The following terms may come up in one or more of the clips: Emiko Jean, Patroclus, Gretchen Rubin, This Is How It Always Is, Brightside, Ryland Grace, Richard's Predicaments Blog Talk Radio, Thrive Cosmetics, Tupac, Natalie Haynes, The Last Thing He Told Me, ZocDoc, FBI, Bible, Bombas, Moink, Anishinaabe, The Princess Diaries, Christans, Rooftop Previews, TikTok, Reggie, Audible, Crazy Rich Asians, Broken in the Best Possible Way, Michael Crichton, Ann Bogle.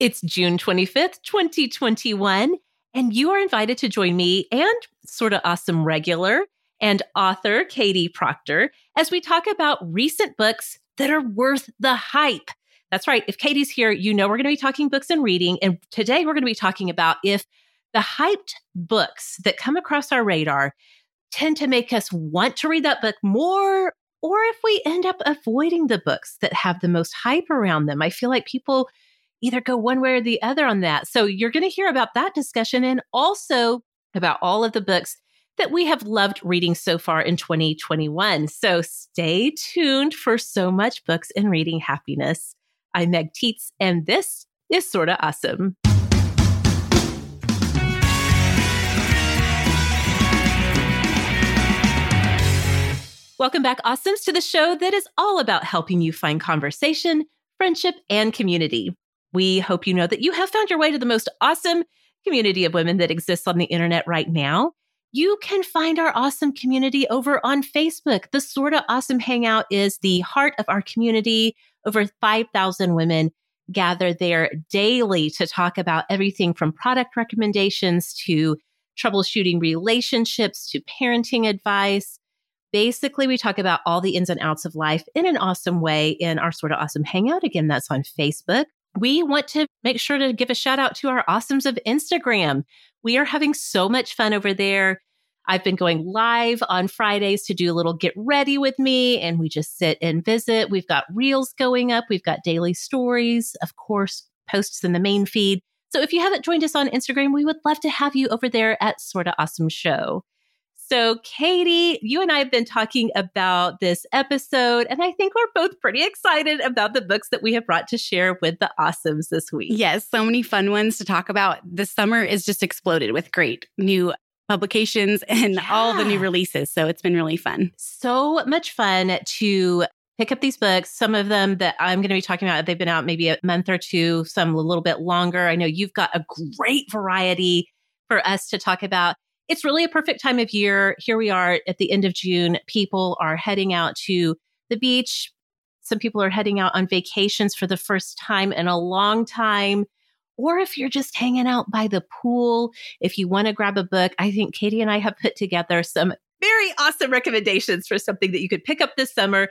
It's June 25th, 2021, and you are invited to join me and sort of awesome regular and author Katie Proctor as we talk about recent books that are worth the hype. That's right. If Katie's here, you know we're going to be talking books and reading. And today we're going to be talking about if the hyped books that come across our radar tend to make us want to read that book more, or if we end up avoiding the books that have the most hype around them. I feel like people either go one way or the other on that. So you're going to hear about that discussion and also about all of the books that we have loved reading so far in 2021. So stay tuned for so much books and reading happiness. I'm Meg Teets, and this is Sorta Awesome. Welcome back, Awesomes, to the show that is all about helping you find conversation, friendship, and community. We hope you know that you have found your way to the most awesome community of women that exists on the internet right now. You can find our awesome community over on Facebook. The Sorta Awesome Hangout is the heart of our community. Over 5,000 women gather there daily to talk about everything from product recommendations to troubleshooting relationships to parenting advice. Basically, we talk about all the ins and outs of life in an awesome way in our Sorta Awesome Hangout. Again, that's on Facebook. We want to make sure to give a shout out to our Awesomes of Instagram. We are having so much fun over there. I've been going live on Fridays to do a little get ready with me, and we just sit and visit. We've got reels going up. We've got daily stories, of course, posts in the main feed. So if you haven't joined us on Instagram, we would love to have you over there at Sorta Awesome Show. So Katie, you and I have been talking about this episode, and I think we're both pretty excited about the books that we have brought to share with the Awesomes this week. Yes, so many fun ones to talk about. The summer is just exploded with great new publications and all the new releases, so it's been really fun. So much fun to pick up these books. Some of them that I'm going to be talking about, they've been out maybe a month or two, some a little bit longer. I know you've got a great variety for us to talk about. It's really a perfect time of year. Here we are at the end of June. People are heading out to the beach. Some people are heading out on vacations for the first time in a long time. Or if you're just hanging out by the pool, if you want to grab a book, I think Katie and I have put together some very awesome recommendations for something that you could pick up this summer.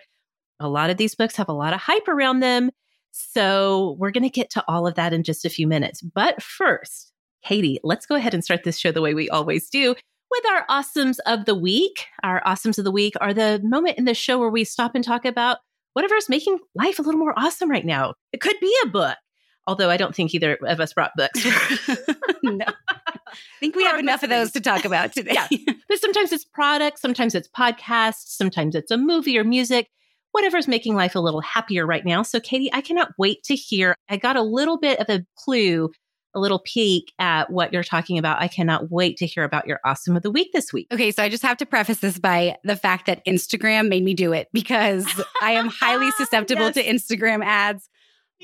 A lot of these books have a lot of hype around them. So we're going to get to all of that in just a few minutes. But first, Katie, let's go ahead and start this show the way we always do with our Awesomes of the Week. Our Awesomes of the Week are the moment in the show where we stop and talk about whatever is making life a little more awesome right now. It could be a book, although I don't think either of us brought books. No. I think we have enough of those to talk about today. Yeah. But sometimes it's products, sometimes it's podcasts, sometimes it's a movie or music, whatever's making life a little happier right now. So Katie, I cannot wait to hear. I got a little bit of a clue, a little peek at what you're talking about. I cannot wait to hear about your Awesome of the Week this week. Okay, so I just have to preface this by the fact that Instagram made me do it because I am highly susceptible to Instagram ads.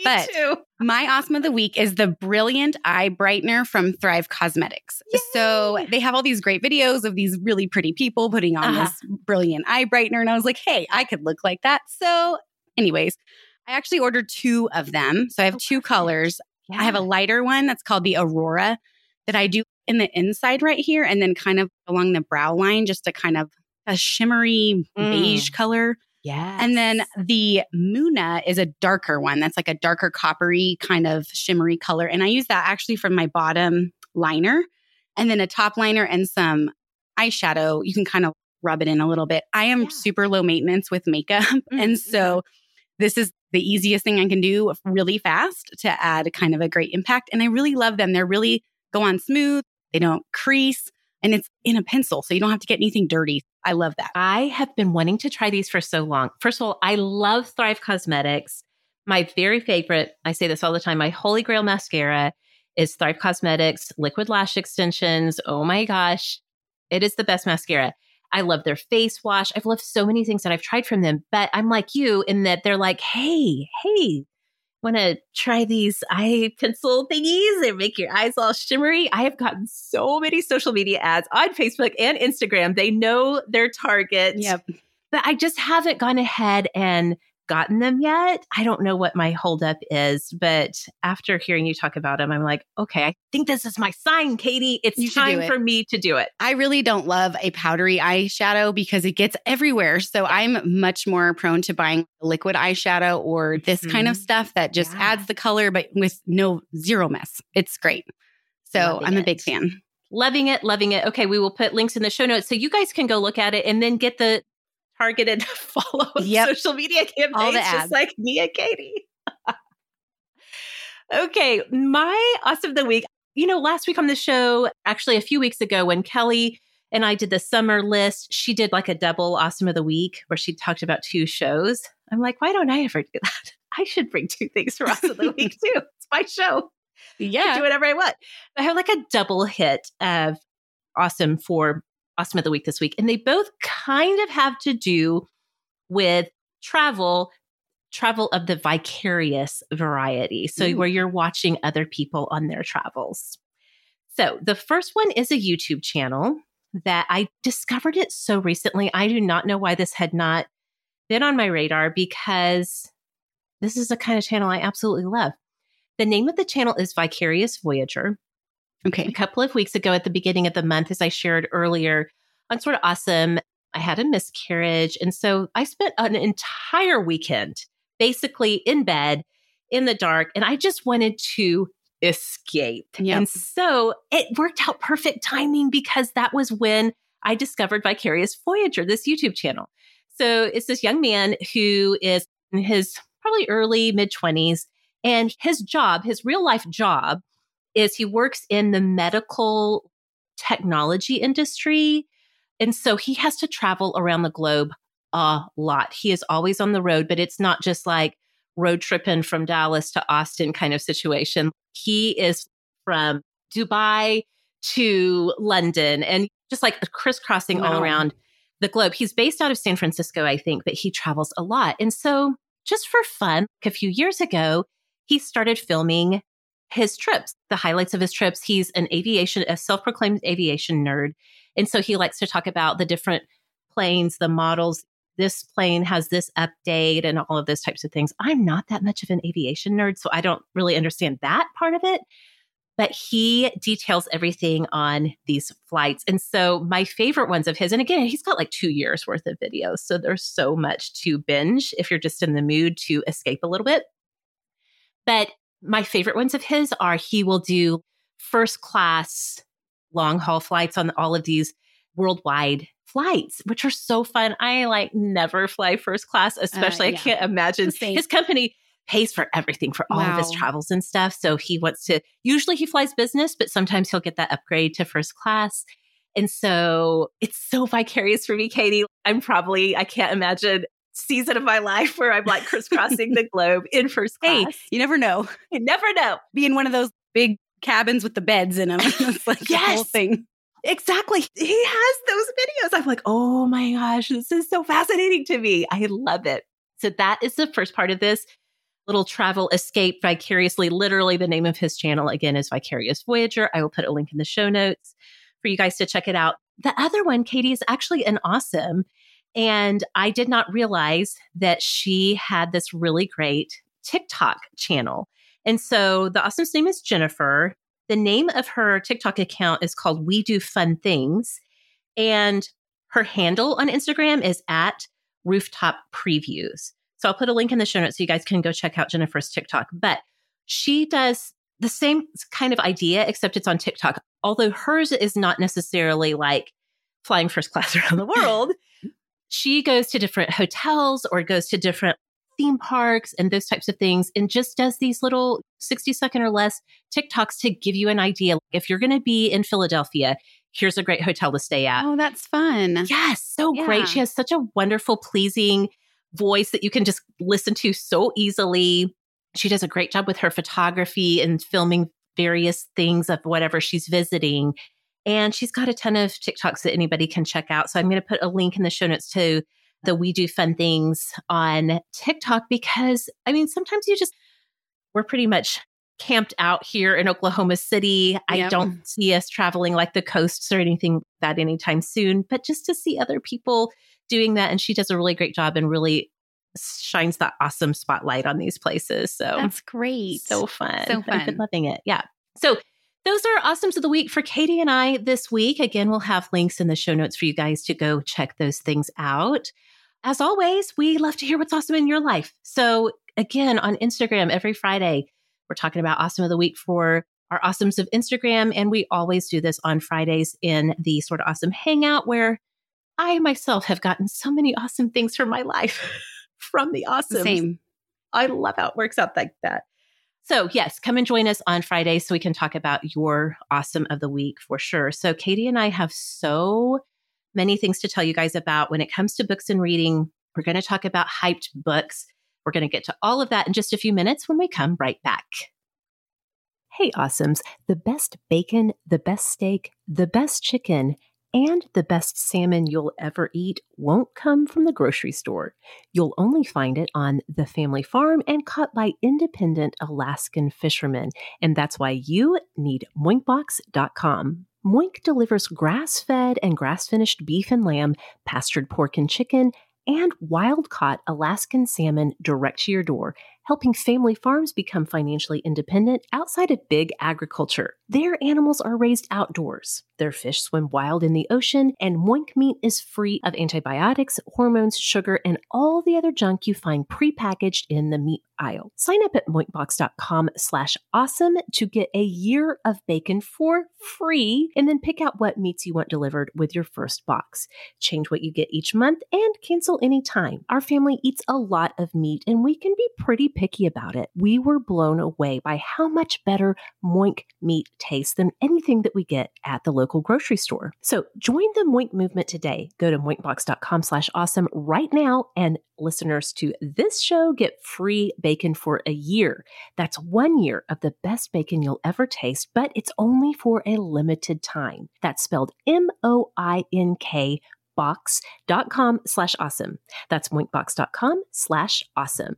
Me too. My Awesome of the Week is the Brilliant Eye Brightener from Thrive Cosmetics. Yay! So they have all these great videos of these really pretty people putting on this brilliant eye brightener. And I was like, hey, I could look like that. So anyways, I actually ordered two of them. So I have two colors. Yeah. I have a lighter one that's called the Aurora that I do in the inside right here and then kind of along the brow line, just a kind of a shimmery beige color. Yeah. And then the Muna is a darker one. That's like a darker coppery kind of shimmery color. And I use that actually from my bottom liner and then a top liner and some eyeshadow. You can kind of rub it in a little bit. I am super low maintenance with makeup. Mm-hmm. And so this is the easiest thing I can do really fast to add kind of a great impact. And I really love them. They're really go on smooth. They don't crease. And it's in a pencil, so you don't have to get anything dirty. I love that. I have been wanting to try these for so long. First of all, I love Thrive Cosmetics. My very favorite, I say this all the time, my holy grail mascara is Thrive Cosmetics Liquid Lash Extensions. Oh my gosh. It is the best mascara. I love their face wash. I've loved so many things that I've tried from them, but I'm like you in that they're like, hey, want to try these eye pencil thingies and make your eyes all shimmery. I have gotten so many social media ads on Facebook and Instagram. They know their target. Yep. But I just haven't gone ahead and gotten them yet. I don't know what my holdup is, but after hearing you talk about them, I'm like, okay, I think this is my sign, Katie. It's time for me to do it. I really don't love a powdery eyeshadow because it gets everywhere. So I'm much more prone to buying liquid eyeshadow or this kind of stuff that just adds the color, but with zero mess. It's great. So I'm a big fan. Loving it. Okay. We will put links in the show notes so you guys can go look at it and then get the targeted follow-up social media campaigns, just like me and Katie. Okay, my awesome of the week. You know, last week on the show, actually a few weeks ago when Kelly and I did the summer list, she did like a double awesome of the week where she talked about two shows. I'm like, why don't I ever do that? I should bring two things for awesome of the week too. It's my show. Yeah. I do whatever I want. I have like a double hit of awesome for Awesome of the Week this week. And they both kind of have to do with travel of the vicarious variety. So where you're watching other people on their travels. So the first one is a YouTube channel that I discovered it so recently. I do not know why this had not been on my radar because this is the kind of channel I absolutely love. The name of the channel is Vicarious Voyager. Okay. A couple of weeks ago at the beginning of the month, as I shared earlier on Sort of Awesome, I had a miscarriage. And so I spent an entire weekend basically in bed in the dark, and I just wanted to escape. Yep. And so it worked out perfect timing because that was when I discovered Vicarious Voyager, this YouTube channel. So it's this young man who is in his probably early mid-20s, and his job, his real life job, is he works in the medical technology industry. And so he has to travel around the globe a lot. He is always on the road, but it's not just like road tripping from Dallas to Austin kind of situation. He is from Dubai to London and just like crisscrossing all around the globe. He's based out of San Francisco, I think, but he travels a lot. And so just for fun, a few years ago, he started filming his trips, the highlights of his trips. He's a self-proclaimed aviation nerd. And so he likes to talk about the different planes, the models. This plane has this update and all of those types of things. I'm not that much of an aviation nerd, so I don't really understand that part of it. But he details everything on these flights. And so my favorite ones of his, and again, he's got like 2 years worth of videos. So there's so much to binge if you're just in the mood to escape a little bit. But my favorite ones of his are he will do first class long haul flights on all of these worldwide flights, which are so fun. I like never fly first class, especially. I can't imagine. His company pays for everything for all of his travels and stuff. So he wants to, usually he flies business, but sometimes he'll get that upgrade to first class. And so it's so vicarious for me, Katie. I can't imagine season of my life where I'm like crisscrossing the globe in first class. Hey, you never know. You never know. Be in one of those big cabins with the beds in them. It's like the whole thing. Exactly. He has those videos. I'm like, oh my gosh, this is so fascinating to me. I love it. So that is the first part of this little travel escape vicariously. Literally the name of his channel again is Vicarious Voyager. I will put a link in the show notes for you guys to check it out. The other one, Katie, is actually an awesome. And I did not realize that she had this really great TikTok channel. And so the awesome's name is Jennifer. The name of her TikTok account is called We Do Fun Things. And her handle on Instagram is at rooftop previews. So I'll put a link in the show notes so you guys can go check out Jennifer's TikTok. But she does the same kind of idea, except it's on TikTok. Although hers is not necessarily like flying first class around the world. She goes to different hotels or goes to different theme parks and those types of things and just does these little 60-second or less TikToks to give you an idea. If you're going to be in Philadelphia, here's a great hotel to stay at. Oh, that's fun. Yes. So great. She has such a wonderful, pleasing voice that you can just listen to so easily. She does a great job with her photography and filming various things of whatever she's visiting. And she's got a ton of TikToks that anybody can check out. So I'm going to put a link in the show notes to the We Do Fun Things on TikTok, because I mean, sometimes we're pretty much camped out here in Oklahoma City. Yep. I don't see us traveling like the coasts or anything like that anytime soon, but just to see other people doing that. And she does a really great job and really shines that awesome spotlight on these places. So that's great. So fun. I've been loving it. Yeah. So those are Awesomes of the Week for Katie and I this week. Again, we'll have links in the show notes for you guys to go check those things out. As always, we love to hear what's awesome in your life. So again, on Instagram, every Friday, we're talking about Awesome of the Week for our Awesomes of Instagram. And we always do this on Fridays in the Sort of Awesome Hangout, where I myself have gotten so many awesome things from my life from the Awesomes. Same. I love how it works out like that. So yes, come and join us on Friday so we can talk about your Awesome of the Week for sure. So Katie and I have so many things to tell you guys about when it comes to books and reading. We're going to talk about hyped books. We're going to get to all of that in just a few minutes when we come right back. Hey, Awesomes, the best bacon, the best steak, the best chicken, and the best salmon you'll ever eat won't come from the grocery store. You'll only find it on the family farm and caught by independent Alaskan fishermen. And that's why you need Moinkbox.com. Moink delivers grass-fed and grass-finished beef and lamb, pastured pork and chicken, and wild-caught Alaskan salmon direct to your door, helping family farms become financially independent outside of big agriculture. Their animals are raised outdoors. Their fish swim wild in the ocean, and Moink meat is free of antibiotics, hormones, sugar, and all the other junk you find prepackaged in the meat aisle. Sign up at moinkbox.com/awesome to get a year of bacon for free, and then pick out what meats you want delivered with your first box. Change what you get each month and cancel anytime. Our family eats a lot of meat, and we can be pretty picky about it. We were blown away by how much better Moink meat tastes than anything that we get at the local grocery store. So join the Moink movement today. Go to moinkbox.com/awesome right now, and listeners to this show get free bacon for a year. That's 1 year of the best bacon you'll ever taste, but it's only for a limited time. That's spelled moinkbox.com/awesome. That's moinkbox.com/awesome.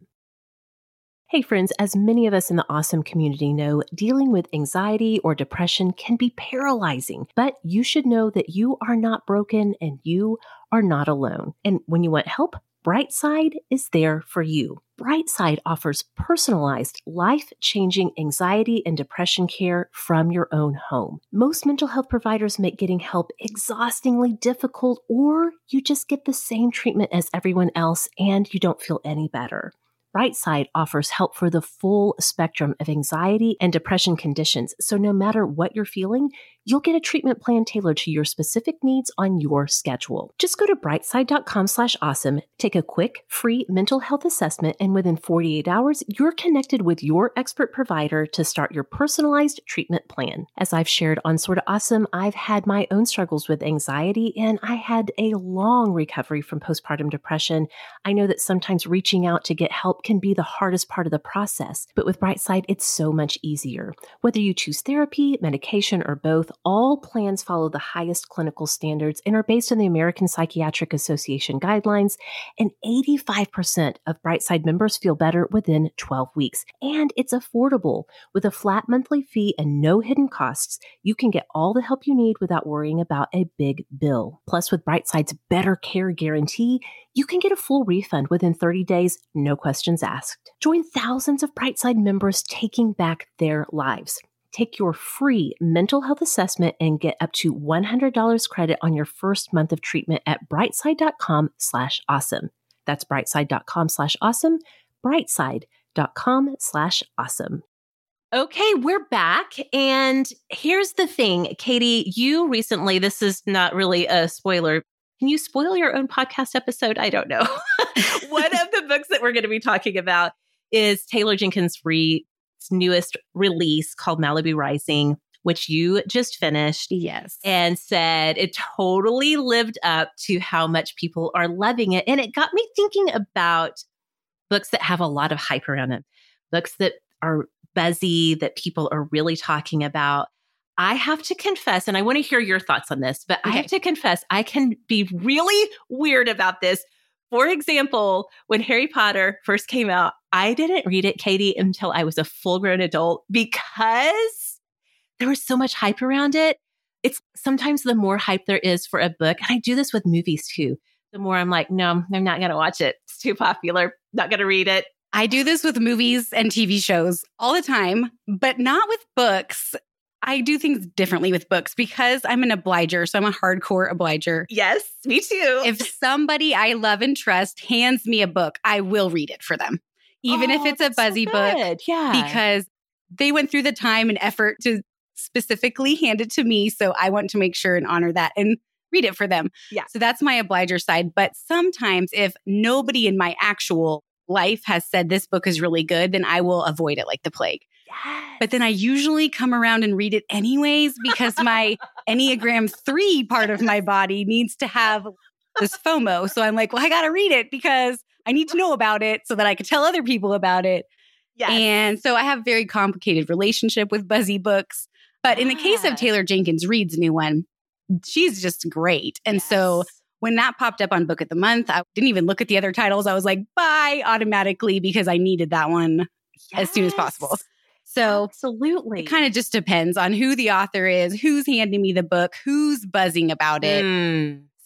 Hey friends, as many of us in the awesome community know, dealing with anxiety or depression can be paralyzing, but you should know that you are not broken and you are not alone. And when you want help, Brightside is there for you. Brightside offers personalized, life-changing anxiety and depression care from your own home. Most mental health providers make getting help exhaustingly difficult, or you just get the same treatment as everyone else and you don't feel any better. Brightside offers help for the full spectrum of anxiety and depression conditions. So no matter what you're feeling, you'll get a treatment plan tailored to your specific needs on your schedule. Just go to brightside.com/awesome, take a quick free mental health assessment, and within 48 hours, you're connected with your expert provider to start your personalized treatment plan. As I've shared on Sorta Awesome, I've had my own struggles with anxiety, and I had a long recovery from postpartum depression. I know that sometimes reaching out to get help can be the hardest part of the process, but with Brightside, it's so much easier. Whether you choose therapy, medication, or both, all plans follow the highest clinical standards and are based on the American Psychiatric Association guidelines, and 85% of Brightside members feel better within 12 weeks. And it's affordable. With a flat monthly fee and no hidden costs, you can get all the help you need without worrying about a big bill. Plus, with Brightside's Better Care Guarantee, you can get a full refund within 30 days, no questions asked. Join thousands of Brightside members taking back their lives. Take your free mental health assessment and get up to $100 credit on your first month of treatment at brightside.com/awesome. That's brightside.com/awesome, brightside.com/awesome. Okay, we're back. And here's the thing, Katie, you recently, this is not really a spoiler. Can you spoil your own podcast episode? I don't know. One of the books that we're going to be talking about is Taylor Jenkins Reid's newest release called Malibu Rising, which you just finished. Yes. And said it totally lived up to how much people are loving it. And it got me thinking about books that have a lot of hype around them, books that are buzzy, that people are really talking about. I have to confess, and I want to hear your thoughts on this, but okay. I have to confess, I can be really weird about this. For example, when Harry Potter first came out, I didn't read it, Katie, until I was a full-grown adult because there was so much hype around it. It's sometimes the more hype there is for a book, and I do this with movies too, the more I'm like, no, I'm not going to watch it. It's too popular. Not going to read it. I do this with movies and TV shows all the time, but not with books. I do things differently with books because I'm an obliger. So I'm a hardcore obliger. Yes, me too. If somebody I love and trust hands me a book, I will read it for them, even if it's a buzzy book, yeah, because they went through the time and effort to specifically hand it to me. So I want to make sure and honor that and read it for them. Yeah. So that's my obliger side. But sometimes if nobody in my actual life has said this book is really good, then I will avoid it like the plague. Yes. But then I usually come around and read it anyways because my Enneagram 3 part of my body needs to have this FOMO. So I'm like, well, I got to read it because I need to know about it so that I could tell other people about it. Yes. And so I have a very complicated relationship with buzzy books. But in the case of Taylor Jenkins Reid's new one, she's just great. And so when that popped up on Book of the Month, I didn't even look at the other titles. I was like, bye, automatically, because I needed that one as soon as possible. So absolutely, it kind of just depends on who the author is, who's handing me the book, who's buzzing about it.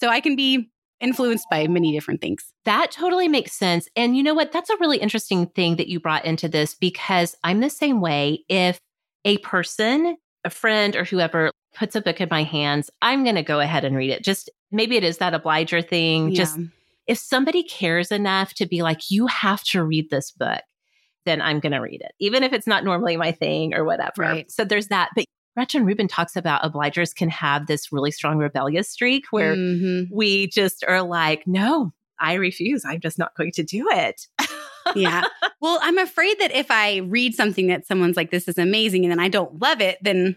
So I can be influenced by many different things. That totally makes sense. And you know what? That's a really interesting thing that you brought into this because I'm the same way. If a person, a friend or whoever puts a book in my hands, I'm going to go ahead and read it. Just maybe it is that obliger thing. Yeah. Just if somebody cares enough to be like, you have to read this book, then I'm going to read it, even if it's not normally my thing or whatever. Right. So there's that. But Gretchen Rubin talks about obligers can have this really strong rebellious streak where we just are like, no, I refuse. I'm just not going to do it. Yeah. Well, I'm afraid that if I read something that someone's like, this is amazing, and then I don't love it, then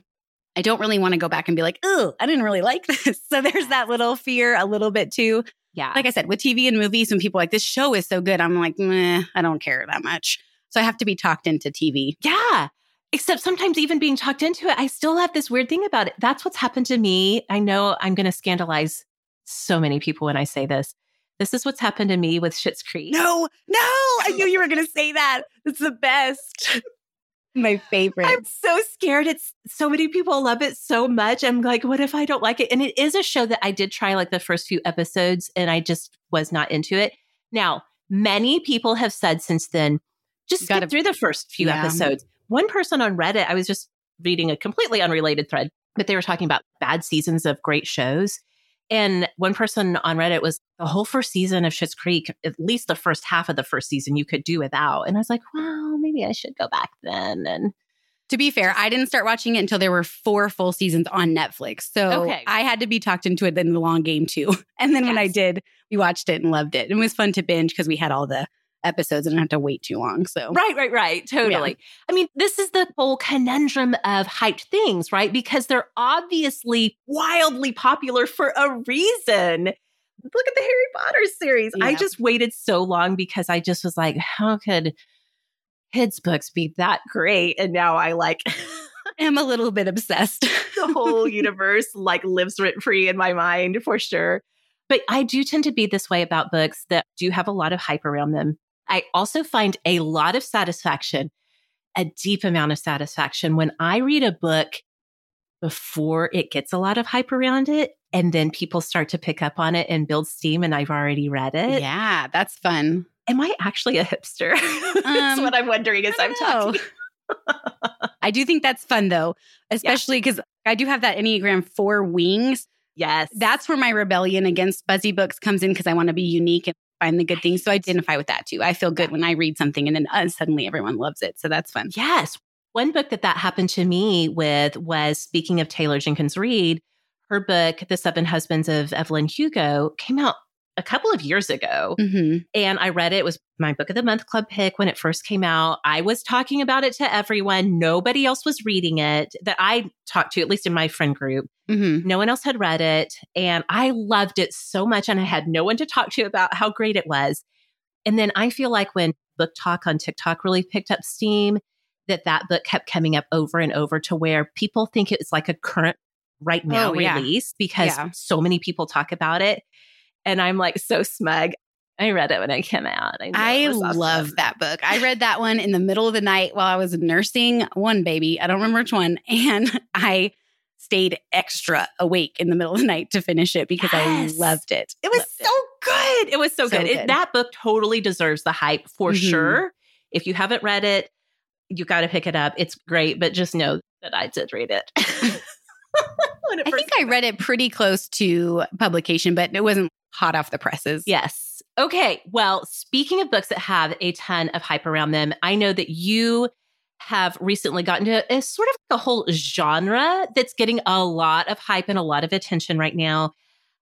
I don't really want to go back and be like, oh, I didn't really like this. So there's that little fear a little bit too. Yeah. Like I said, with TV and movies, when people are like, this show is so good, I'm like, meh, I don't care that much. So I have to be talked into TV. Yeah. Except sometimes even being talked into it, I still have this weird thing about it. That's what's happened to me. I know I'm going to scandalize so many people when I say this. This is what's happened to me with Schitt's Creek. No, I knew you were going to say that. It's the best. My favorite. I'm so scared. It's so many people love it so much. I'm like, what if I don't like it? And it is a show that I did try like the first few episodes and I just was not into it. Now, many people have said since then, just skip through the first few episodes. One person on Reddit, I was just reading a completely unrelated thread, but they were talking about bad seasons of great shows. And one person on Reddit was the whole first season of Schitt's Creek, at least the first half of the first season you could do without. And I was like, well, maybe I should go back then. And to be fair, I didn't start watching it until there were 4 full seasons on Netflix. So I had to be talked into it in the long game too. And then when I did, we watched it and loved it. It was fun to binge because we had all the episodes and didn't have to wait too long. So Right. Totally. Yeah. I mean, this is the whole conundrum of hyped things, right? Because they're obviously wildly popular for a reason. Look at the Harry Potter series. Yeah. I just waited so long because I just was like, how could kids' books be that great? And now I like am a little bit obsessed. The whole universe like lives rent-free in my mind for sure. But I do tend to be this way about books that do have a lot of hype around them. I also find a lot of satisfaction, a deep amount of satisfaction when I read a book before it gets a lot of hype around it and then people start to pick up on it and build steam and I've already read it. Yeah, that's fun. Am I actually a hipster? That's what I'm wondering as I'm talking. I do think that's fun though, especially because I do have that Enneagram 4 wings. Yes. That's where my rebellion against buzzy books comes in because I want to be unique and find the good things. So I identify with that too. I feel good when I read something and then suddenly everyone loves it. So that's fun. Yes. One book that happened to me with was, speaking of Taylor Jenkins Reid, her book, The Seven Husbands of Evelyn Hugo, came out a couple of years ago. Mm-hmm. And I read it. It was my Book of the Month Club pick when it first came out. I was talking about it to everyone. Nobody else was reading it that I talked to, at least in my friend group. Mm-hmm. No one else had read it. And I loved it so much. And I had no one to talk to about how great it was. And then I feel like when book talk on TikTok really picked up steam, that book kept coming up over and over to where people think it's like a current right now release because so many people talk about it. And I'm like so smug. I read it when it came out. I love that book. I read that one in the middle of the night while I was nursing one baby. I don't remember which one. And I stayed extra awake in the middle of the night to finish it because I loved it. It was so good. It was so good. That book totally deserves the hype for sure. If you haven't read it, you got to pick it up. It's great, but just know that I did read it. I think I read it pretty close to publication, but it wasn't hot off the presses. Yes. Okay. Well, speaking of books that have a ton of hype around them, I know that you have recently gotten to a sort of the whole genre that's getting a lot of hype and a lot of attention right now.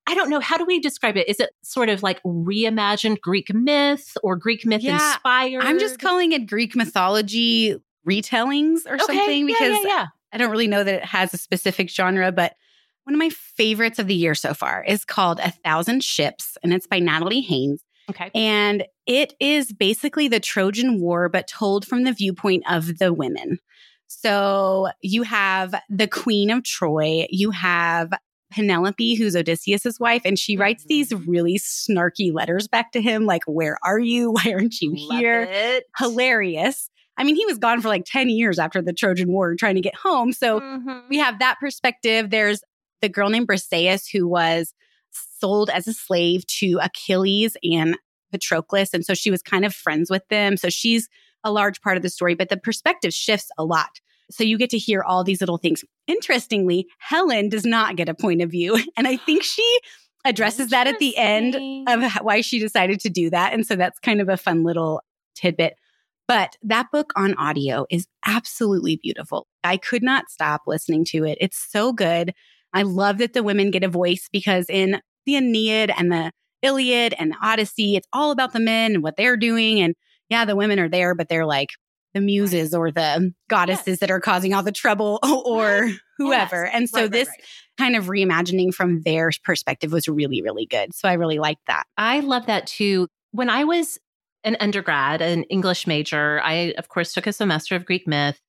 I don't know. How do we describe it? Is it sort of like reimagined Greek myth or Greek myth inspired? I'm just calling it Greek mythology retellings or something because I don't really know that it has a specific genre, but one of my favorites of the year so far is called A Thousand Ships, and it's by Natalie Haynes. Okay. And it is basically the Trojan War, but told from the viewpoint of the women. So you have the Queen of Troy, you have Penelope, who's Odysseus's wife, and she writes these really snarky letters back to him, like, where are you? Why aren't you here? Hilarious. I mean, he was gone for like 10 years after the Trojan War trying to get home. So we have that perspective. There's the girl named Briseis, who was sold as a slave to Achilles and Patroclus. And so she was kind of friends with them. So she's a large part of the story, but the perspective shifts a lot. So you get to hear all these little things. Interestingly, Helen does not get a point of view. And I think she addresses that at the end of why she decided to do that. And so that's kind of a fun little tidbit. But that book on audio is absolutely beautiful. I could not stop listening to it. It's so good. I love that the women get a voice because in the Aeneid and the Iliad and the Odyssey, it's all about the men and what they're doing. And yeah, the women are there, but they're like the muses or the goddesses that are causing all the trouble or whoever. And so this kind of reimagining from their perspective was really, really good. So I really liked that. I love that too. When I was an undergrad, an English major, I, of course, took a semester of Greek myth.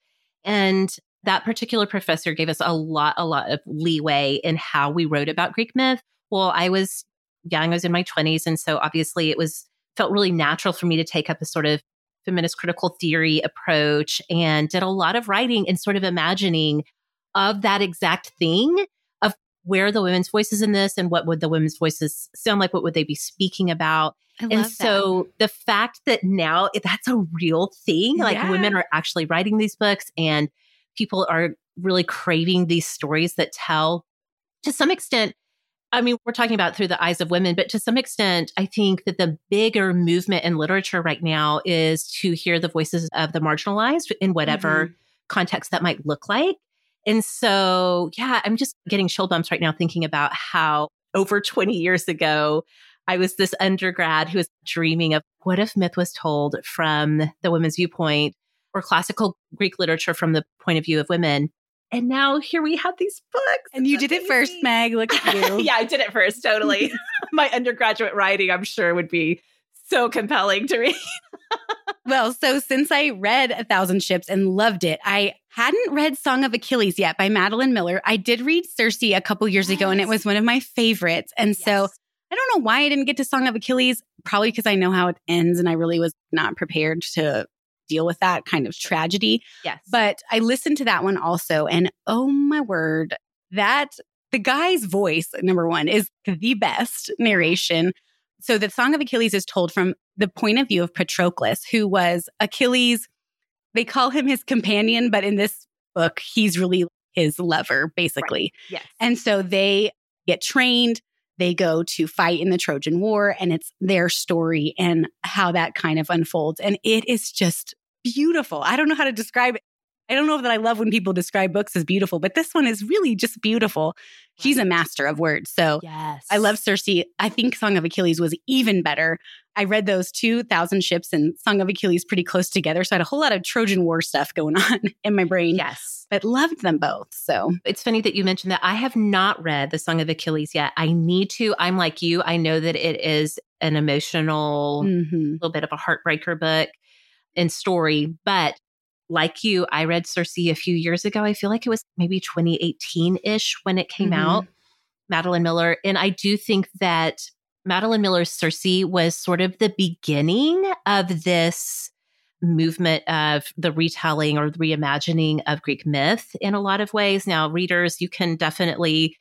And that particular professor gave us a lot of leeway in how we wrote about Greek myth. Well, I was young, I was in my 20s. And so obviously it felt really natural for me to take up a sort of feminist critical theory approach and did a lot of writing and sort of imagining of that exact thing of where are the women's voices in this and what would the women's voices sound like? What would they be speaking about? And so the fact that now that's a real thing, like women are actually writing these books and people are really craving these stories that tell, to some extent, I mean, we're talking about through the eyes of women, but to some extent, I think that the bigger movement in literature right now is to hear the voices of the marginalized in whatever context that might look like. And so, yeah, I'm just getting chill bumps right now thinking about how over 20 years ago, I was this undergrad who was dreaming of what if myth was told from the women's viewpoint or classical Greek literature from the point of view of women. And now here we have these books. And you did it first, Meg. Look at you. I did it first. Totally. My undergraduate writing, I'm sure, would be so compelling to read. Well, so since I read A Thousand Ships and loved it, I hadn't read Song of Achilles yet by Madeline Miller. I did read Circe a couple years ago, and it was one of my favorites. And so I don't know why I didn't get to Song of Achilles, probably because I know how it ends and I really was not prepared to deal with that kind of tragedy. Yes. But I listened to that one also. And oh my word, the guy's voice, number one, is the best narration. So the Song of Achilles is told from the point of view of Patroclus, who was Achilles. They call him his companion, but in this book, he's really his lover, basically. Right. Yes. And so they get trained. They go to fight in the Trojan War, and it's their story and how that kind of unfolds. And it is just beautiful. I don't know how to describe it. I don't know that I love when people describe books as beautiful, but this one is really just beautiful. Right. She's a master of words. So yes. I love Circe. I think Song of Achilles was even better. I read those two, Thousand Ships and Song of Achilles, pretty close together. So I had a whole lot of Trojan War stuff going on in my brain. Yes. But loved them both. So it's funny that you mentioned that. I have not read the Song of Achilles yet. I need to. I'm like you. I know that it is an emotional, little bit of a heartbreaker book and story, but like you, I read Circe a few years ago. I feel like it was maybe 2018-ish when it came out, Madeline Miller. And I do think that Madeline Miller's Circe was sort of the beginning of this movement of the retelling or the reimagining of Greek myth in a lot of ways. Now, readers, you can definitely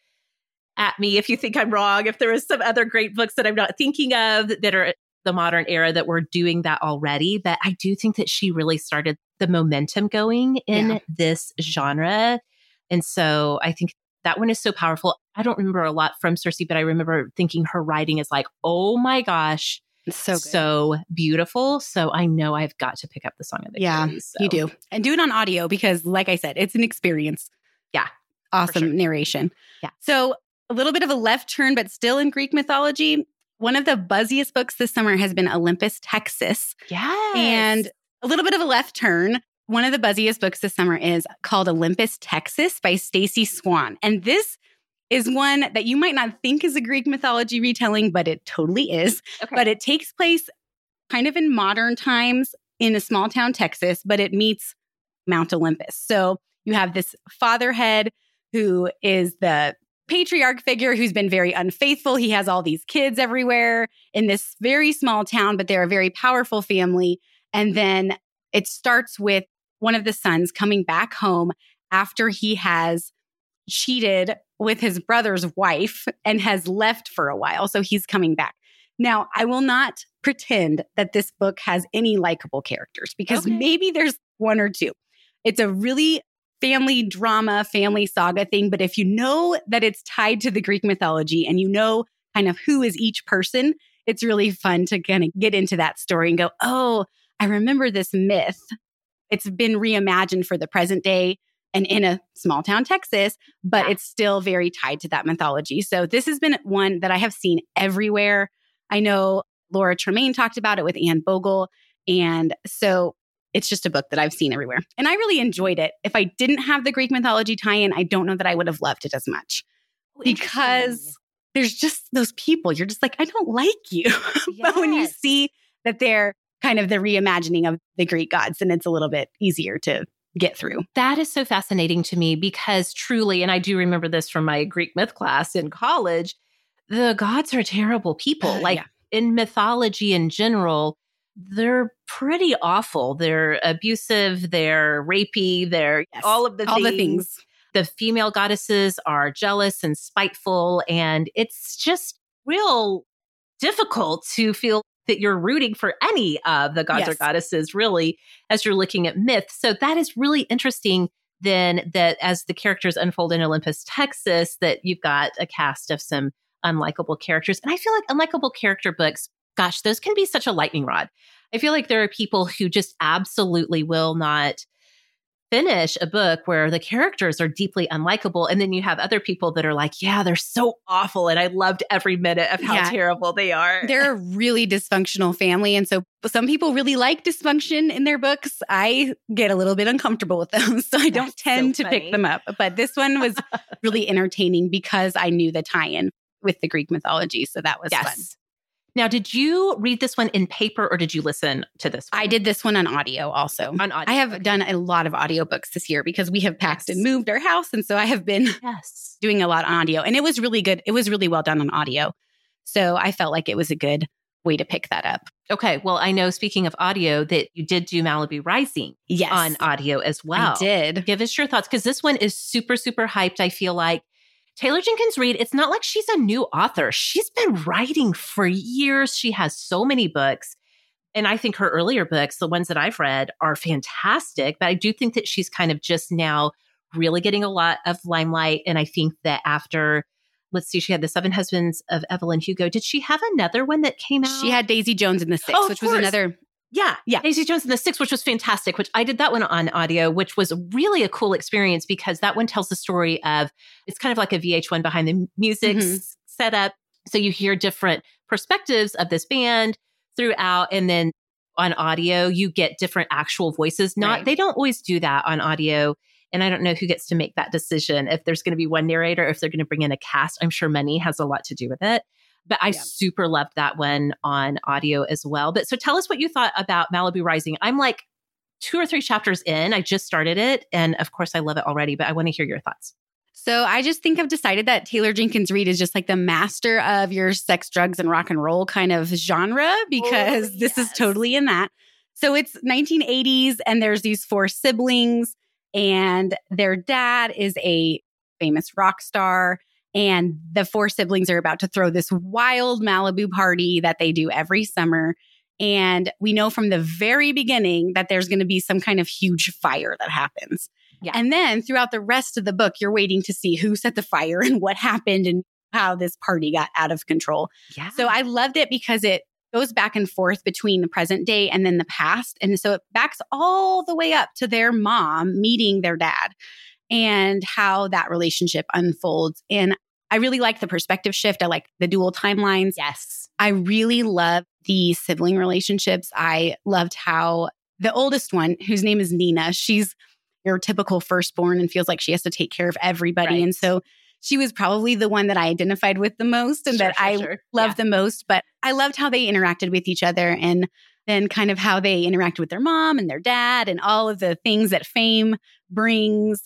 at me if you think I'm wrong, if there is some other great books that I'm not thinking of that are the modern era that we're doing that already. But I do think that she really started the momentum going in this genre. And so I think that one is so powerful. I don't remember a lot from Circe, but I remember thinking her writing is like, oh my gosh, so beautiful. So I know I've got to pick up the Song of Achilles. You do. And do it on audio because like I said, it's an experience. Yeah. Awesome narration. Yeah. So a little bit of a left turn, but still in Greek mythology. One of the buzziest books this summer has been Olympus, Texas. Yes. And a little bit of a left turn. One of the buzziest books this summer is called Olympus, Texas by Stacy Swan. And this is one that you might not think is a Greek mythology retelling, but it totally is. Okay. But it takes place kind of in modern times in a small town, Texas, but it meets Mount Olympus. So you have this fatherhead who is the patriarch figure who's been very unfaithful. He has all these kids everywhere in this very small town, but they're a very powerful family. And then it starts with one of the sons coming back home after he has cheated with his brother's wife and has left for a while. So he's coming back. Now, I will not pretend that this book has any likable characters because maybe there's one or two. It's a really family drama, family saga thing. But if you know that it's tied to the Greek mythology and you know kind of who is each person, it's really fun to kind of get into that story and go, oh, I remember this myth. It's been reimagined for the present day and in a small town, Texas, but it's still very tied to that mythology. So this has been one that I have seen everywhere. I know Laura Tremaine talked about it with Ann Bogle. And so it's just a book that I've seen everywhere. And I really enjoyed it. If I didn't have the Greek mythology tie-in, I don't know that I would have loved it as much because there's just those people. You're just like, I don't like you. But when you see that they're kind of the reimagining of the Greek gods, and it's a little bit easier to get through. That is so fascinating to me because truly, and I do remember this from my Greek myth class in college, the gods are terrible people. Like in mythology in general, they're pretty awful. They're abusive, they're rapey, they're all of the things. The female goddesses are jealous and spiteful, and it's just real difficult to feel that you're rooting for any of the gods or goddesses, really, as you're looking at myth. So that is really interesting then that as the characters unfold in Olympus, Texas, that you've got a cast of some unlikable characters. And I feel like unlikable character books, gosh, those can be such a lightning rod. I feel like there are people who just absolutely will not finish a book where the characters are deeply unlikable. And then you have other people that are like, yeah, they're so awful. And I loved every minute of how terrible they are. They're a really dysfunctional family. And so some people really like dysfunction in their books. I get a little bit uncomfortable with those. So I don't tend to pick them up. But this one was really entertaining because I knew the tie-in with the Greek mythology. So that was fun. Now, did you read this one in paper or did you listen to this one? I did this one on audio also. On audio. I have done a lot of audiobooks this year because we have packed and moved our house. And so I have been doing a lot on audio. And it was really good. It was really well done on audio. So I felt like it was a good way to pick that up. Okay. Well, I know, speaking of audio, that you did do Malibu Rising on audio as well. I did. Give us your thoughts because this one is super, super hyped, I feel like. Taylor Jenkins Reid, it's not like she's a new author. She's been writing for years. She has so many books. And I think her earlier books, the ones that I've read, are fantastic. But I do think that she's kind of just now really getting a lot of limelight. And I think that after let's see, she had The Seven Husbands of Evelyn Hugo. Did she have another one that came out? She had Daisy Jones and the Six, which was another... Yeah. Daisy Jones and the Six, which was fantastic, which I did that one on audio, which was really a cool experience because that one tells the story of, it's kind of like a VH1 behind the music setup. So you hear different perspectives of this band throughout. And then on audio, you get different actual voices. They don't always do that on audio. And I don't know who gets to make that decision. If there's going to be one narrator, if they're going to bring in a cast, I'm sure money has a lot to do with it. But I super loved that one on audio as well. But so tell us what you thought about Malibu Rising. I'm like 2 or 3 chapters in. I just started it. And of course, I love it already, but I want to hear your thoughts. So I just think I've decided that Taylor Jenkins Reid is just like the master of your sex, drugs, and rock and roll kind of genre, because this is totally in that. So it's 1980s and there's these 4 siblings and their dad is a famous rock star. And the 4 siblings are about to throw this wild Malibu party that they do every summer. And we know from the very beginning that there's going to be some kind of huge fire that happens. Yeah. And then throughout the rest of the book, you're waiting to see who set the fire and what happened and how this party got out of control. Yeah. So I loved it because it goes back and forth between the present day and then the past. And so it backs all the way up to their mom meeting their dad and how that relationship unfolds. And I really like the perspective shift. I like the dual timelines. Yes. I really love the sibling relationships. I loved how the oldest one, whose name is Nina, she's your typical firstborn and feels like she has to take care of everybody. Right. And so she was probably the one that I identified with the most and loved the most. But I loved how they interacted with each other and then kind of how they interacted with their mom and their dad and all of the things that fame brings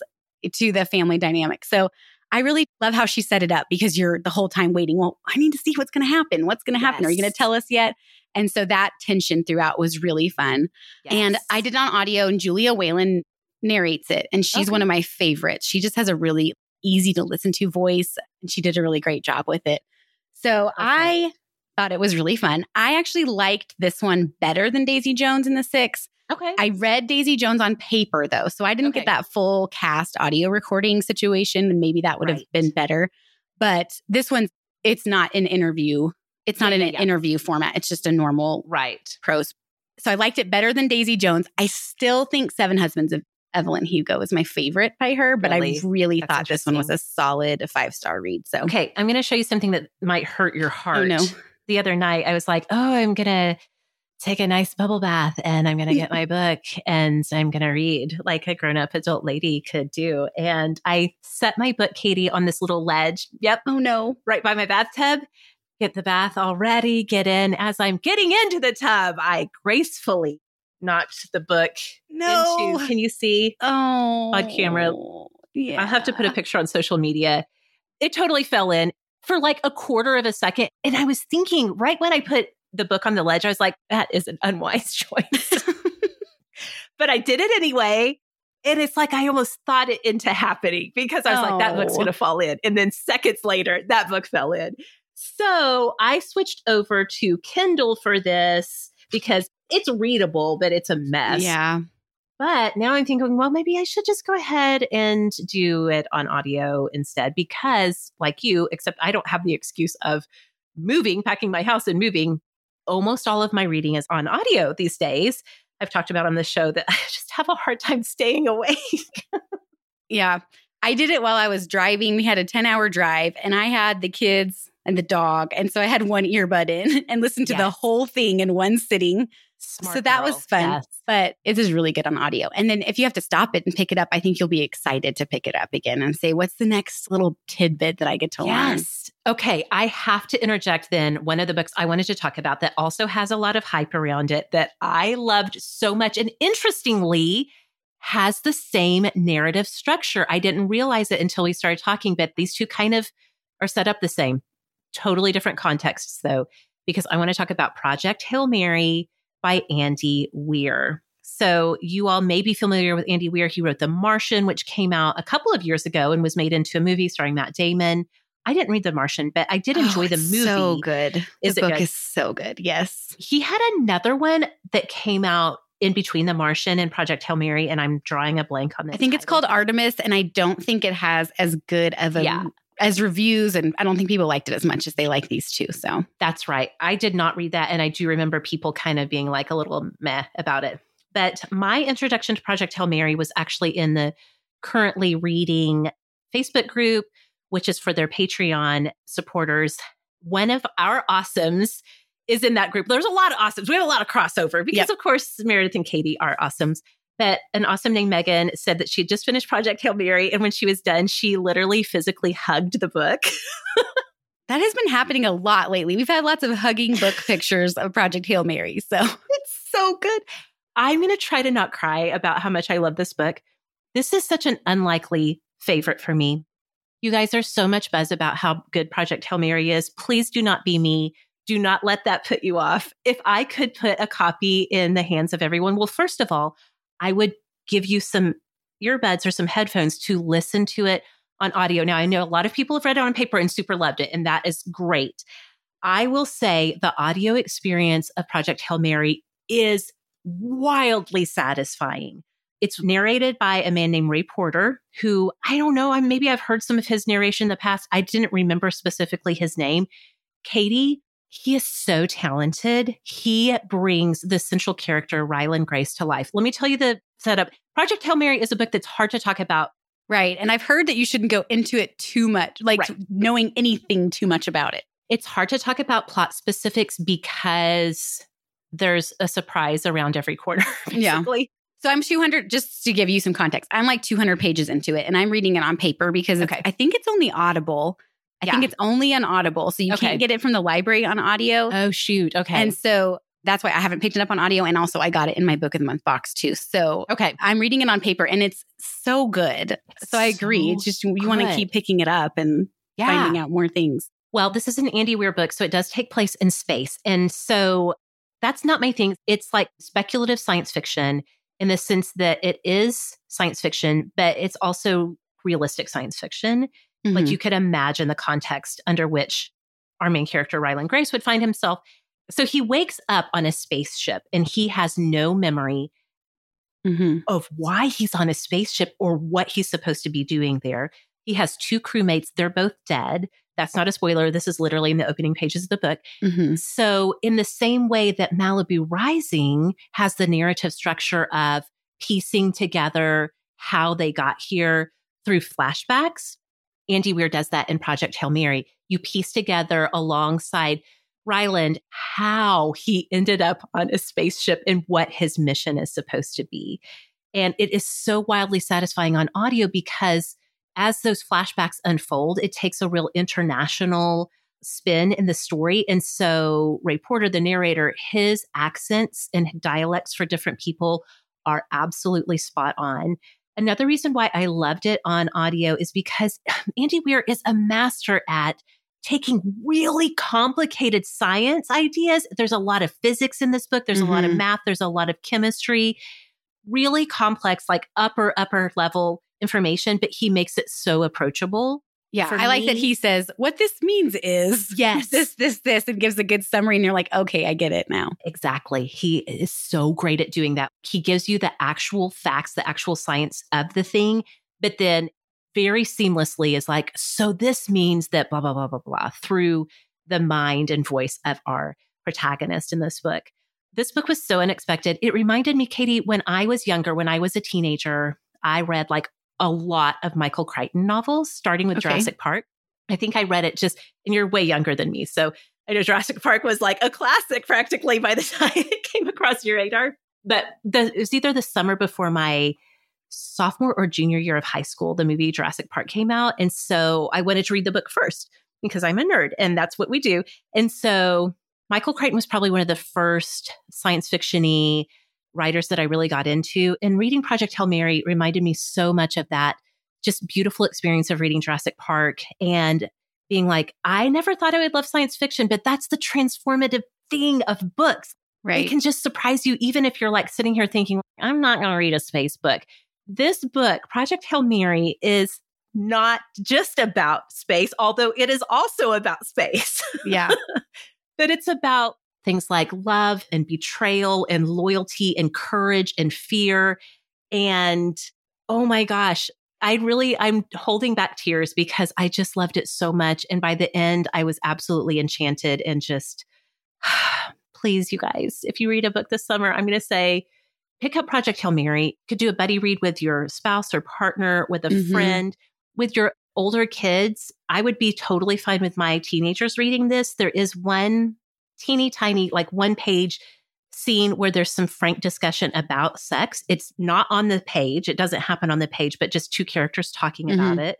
to the family dynamic. So I really love how she set it up because you're the whole time waiting. Well, I need to see what's going to happen. What's going to happen? Are you going to tell us yet? And so that tension throughout was really fun. Yes. And I did it on audio and Julia Whalen narrates it. And she's one of my favorites. She just has a really easy to listen to voice. And she did a really great job with it. So I thought it was really fun. I actually liked this one better than Daisy Jones and the Six. Okay. I read Daisy Jones on paper though. So I didn't get that full cast audio recording situation. And maybe that would have been better. But this one, it's not an interview. It's not an interview format. It's just a normal prose. So I liked it better than Daisy Jones. I still think Seven Husbands of Evelyn Hugo is my favorite by her, but I really thought this one was a solid 5-star read. So okay, I'm going to show you something that might hurt your heart. Oh, no. The other night I was like, I'm going to take a nice bubble bath and I'm going to get my book and I'm going to read like a grown-up adult lady could do. And I set my book, Katie, on this little ledge. Yep. Oh no. Right by my bathtub. Get the bath all ready. Get in. As I'm getting into the tub, I gracefully knocked the book into, can you see on camera? Yeah. I'll have to put a picture on social media. It totally fell in for like a quarter of a second. And I was thinking right when I put the book on the ledge, I was like, that is an unwise choice. But I did it anyway. And it's like, I almost thought it into happening because I was like, that book's going to fall in. And then seconds later, that book fell in. So I switched over to Kindle for this because it's readable, but it's a mess. Yeah. But now I'm thinking, well, maybe I should just go ahead and do it on audio instead because like you, except I don't have the excuse of packing my house and moving. Almost all of my reading is on audio these days. I've talked about on the show that I just have a hard time staying awake. Yeah. I did it while I was driving. We had a 10-hour drive and I had the kids and the dog. And so I had one earbud in and listened to the whole thing in one sitting. Smart so that girl. Was fun. Yes. But it is really good on audio. And then if you have to stop it and pick it up, I think you'll be excited to pick it up again and say, what's the next little tidbit that I get to learn? Yes. Okay, I have to interject then one of the books I wanted to talk about that also has a lot of hype around it that I loved so much and interestingly has the same narrative structure. I didn't realize it until we started talking, but these two kind of are set up the same. Totally different contexts though, because I want to talk about Project Hail Mary by Andy Weir. So you all may be familiar with Andy Weir. He wrote The Martian, which came out a couple of years ago and was made into a movie starring Matt Damon. I didn't read The Martian, but I did enjoy the movie. So good. The book is so good. Yes. He had another one that came out in between The Martian and Project Hail Mary, and I'm drawing a blank on this. I think it's called Artemis, and I don't think it has as good of a as reviews, and I don't think people liked it as much as they like these two. So that's right. I did not read that. And I do remember people kind of being like a little meh about it. But my introduction to Project Hail Mary was actually in the currently reading Facebook group, which is for their Patreon supporters. One of our awesomes is in that group. There's a lot of awesomes. We have a lot of crossover because, of course, Meredith and Katie are awesomes. But an awesome named Megan said that she had just finished Project Hail Mary. And when she was done, she literally physically hugged the book. That has been happening a lot lately. We've had lots of hugging book pictures of Project Hail Mary. So it's so good. I'm going to try to not cry about how much I love this book. This is such an unlikely favorite for me. You guys are so much buzz about how good Project Hail Mary is. Please do not be me. Do not let that put you off. If I could put a copy in the hands of everyone, well, first of all, I would give you some earbuds or some headphones to listen to it on audio. Now, I know a lot of people have read it on paper and super loved it, and that is great. I will say the audio experience of Project Hail Mary is wildly satisfying. It's narrated by a man named Ray Porter, who, I don't know, maybe I've heard some of his narration in the past. I didn't remember specifically his name. Katie, he is so talented. He brings the central character, Ryland Grace, to life. Let me tell you the setup. Project Hail Mary is a book that's hard to talk about. Right. And I've heard that you shouldn't go into it too much, like knowing anything too much about it. It's hard to talk about plot specifics because there's a surprise around every corner, basically. Yeah. So I'm 200, just to give you some context, I'm like 200 pages into it, and I'm reading it on paper because I think it's only Audible. I think it's only on Audible. So you can't get it from the library on audio. Oh, shoot. Okay. And so that's why I haven't picked it up on audio. And also I got it in my Book of the Month box too. So I'm reading it on paper, and it's so good. It's so I agree. It's just you want to keep picking it up and finding out more things. Well, this is an Andy Weir book, so it does take place in space. And so that's not my thing. It's like speculative science fiction, in the sense that it is science fiction, but it's also realistic science fiction. Mm-hmm. Like you could imagine the context under which our main character, Ryland Grace, would find himself. So he wakes up on a spaceship and he has no memory of why he's on a spaceship or what he's supposed to be doing there. He has two crewmates. They're both dead. That's not a spoiler. This is literally in the opening pages of the book. Mm-hmm. So in the same way that Malibu Rising has the narrative structure of piecing together how they got here through flashbacks, Andy Weir does that in Project Hail Mary. You piece together alongside Ryland how he ended up on a spaceship and what his mission is supposed to be. And it is so wildly satisfying on audio because as those flashbacks unfold, it takes a real international spin in the story. And so Ray Porter, the narrator, his accents and dialects for different people are absolutely spot on. Another reason why I loved it on audio is because Andy Weir is a master at taking really complicated science ideas. There's a lot of physics in this book. There's a lot of math. There's a lot of chemistry. Really complex, like upper level information, but he makes it so approachable. Yeah. I like that he says, what this means is this, and gives a good summary. And you're like, okay, I get it now. Exactly. He is so great at doing that. He gives you the actual facts, the actual science of the thing, but then very seamlessly is like, so this means that blah, blah, blah, blah, blah, through the mind and voice of our protagonist in this book. This book was so unexpected. It reminded me, Katie, when I was younger, when I was a teenager, I read like a lot of Michael Crichton novels, starting with Jurassic Park. I think I read it just, and you're way younger than me. So I know Jurassic Park was like a classic practically by the time it came across your radar. But it was either the summer before my sophomore or junior year of high school, the movie Jurassic Park came out. And so I wanted to read the book first because I'm a nerd and that's what we do. And so Michael Crichton was probably one of the first science fiction-y writers that I really got into. And reading Project Hail Mary reminded me so much of that just beautiful experience of reading Jurassic Park and being like, I never thought I would love science fiction, but that's the transformative thing of books. Right. It can just surprise you, even if you're like sitting here thinking, I'm not going to read a space book. This book, Project Hail Mary, is not just about space, although it is also about space. Yeah. But it's about things like love and betrayal and loyalty and courage and fear. And oh my gosh, I'm holding back tears because I just loved it so much. And by the end, I was absolutely enchanted and just, please, you guys, if you read a book this summer, I'm going to say, pick up Project Hail Mary. Could do a buddy read with your spouse or partner, with a friend, with your older kids. I would be totally fine with my teenagers reading this. There is one teeny tiny, like one page scene where there's some frank discussion about sex. It's not on the page. It doesn't happen on the page, but just two characters talking about it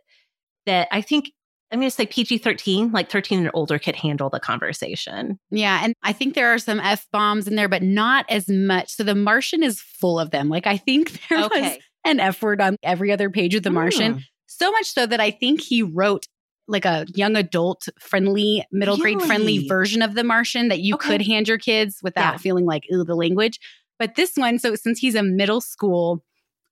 that I think I'm going to say PG-13, like 13 and older could handle the conversation. Yeah. And I think there are some F-bombs in there, but not as much. So The Martian is full of them. Like I think there was an F-word on every other page of The Martian. So much so that I think he wrote like a young adult friendly, middle grade friendly version of The Martian that you could hand your kids without feeling like, ooh, the language. But this one, so since he's a middle school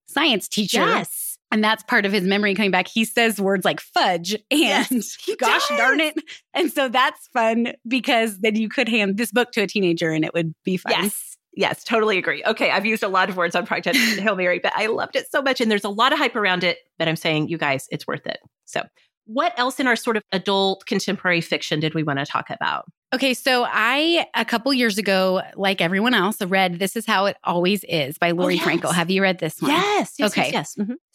science teacher, and that's part of his memory coming back, he says words like fudge and gosh darn it. And so that's fun because then you could hand this book to a teenager and it would be fun. Yes, totally agree. Okay, I've used a lot of words on Project Hail Mary, but I loved it so much. And there's a lot of hype around it, but I'm saying, you guys, it's worth it. So what else in our sort of adult contemporary fiction did we want to talk about? Okay, so I, a couple years ago, like everyone else, read This Is How It Always Is by Lori Frankel. Have you read this one? Yes.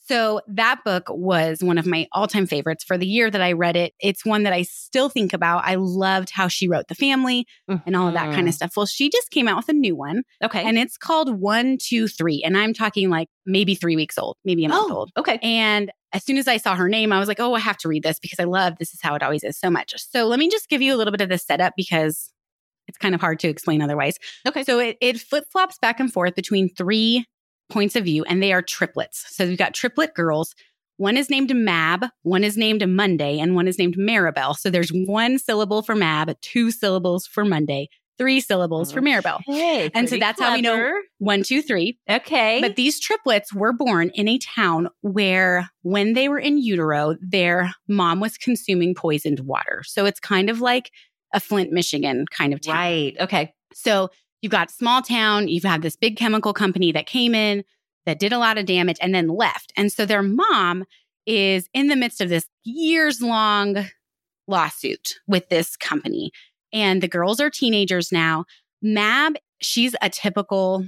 So that book was one of my all-time favorites for the year that I read it. It's one that I still think about. I loved how she wrote the family and all of that kind of stuff. Well, she just came out with a new one. Okay. And it's called 1, 2, 3. And I'm talking like maybe 3 weeks old, maybe a month old. Okay. And as soon as I saw her name, I was like, oh, I have to read this because I love This Is How It Always Is so much. So let me just give you a little bit of the setup because it's kind of hard to explain otherwise. Okay. So it flip-flops back and forth between three points of view, and they are triplets. So we've got triplet girls. One is named Mab, one is named Monday, and one is named Maribel. So there's one syllable for Mab, two syllables for Monday, three syllables for Maribel. And so that's how we know 1, 2, 3. Okay. But these triplets were born in a town where when they were in utero, their mom was consuming poisoned water. So it's kind of like a Flint, Michigan kind of town. Right. Okay. So you've got small town, you've had this big chemical company that came in, that did a lot of damage, and then left. And so their mom is in the midst of this years-long lawsuit with this company. And the girls are teenagers now. Mab, she's a typical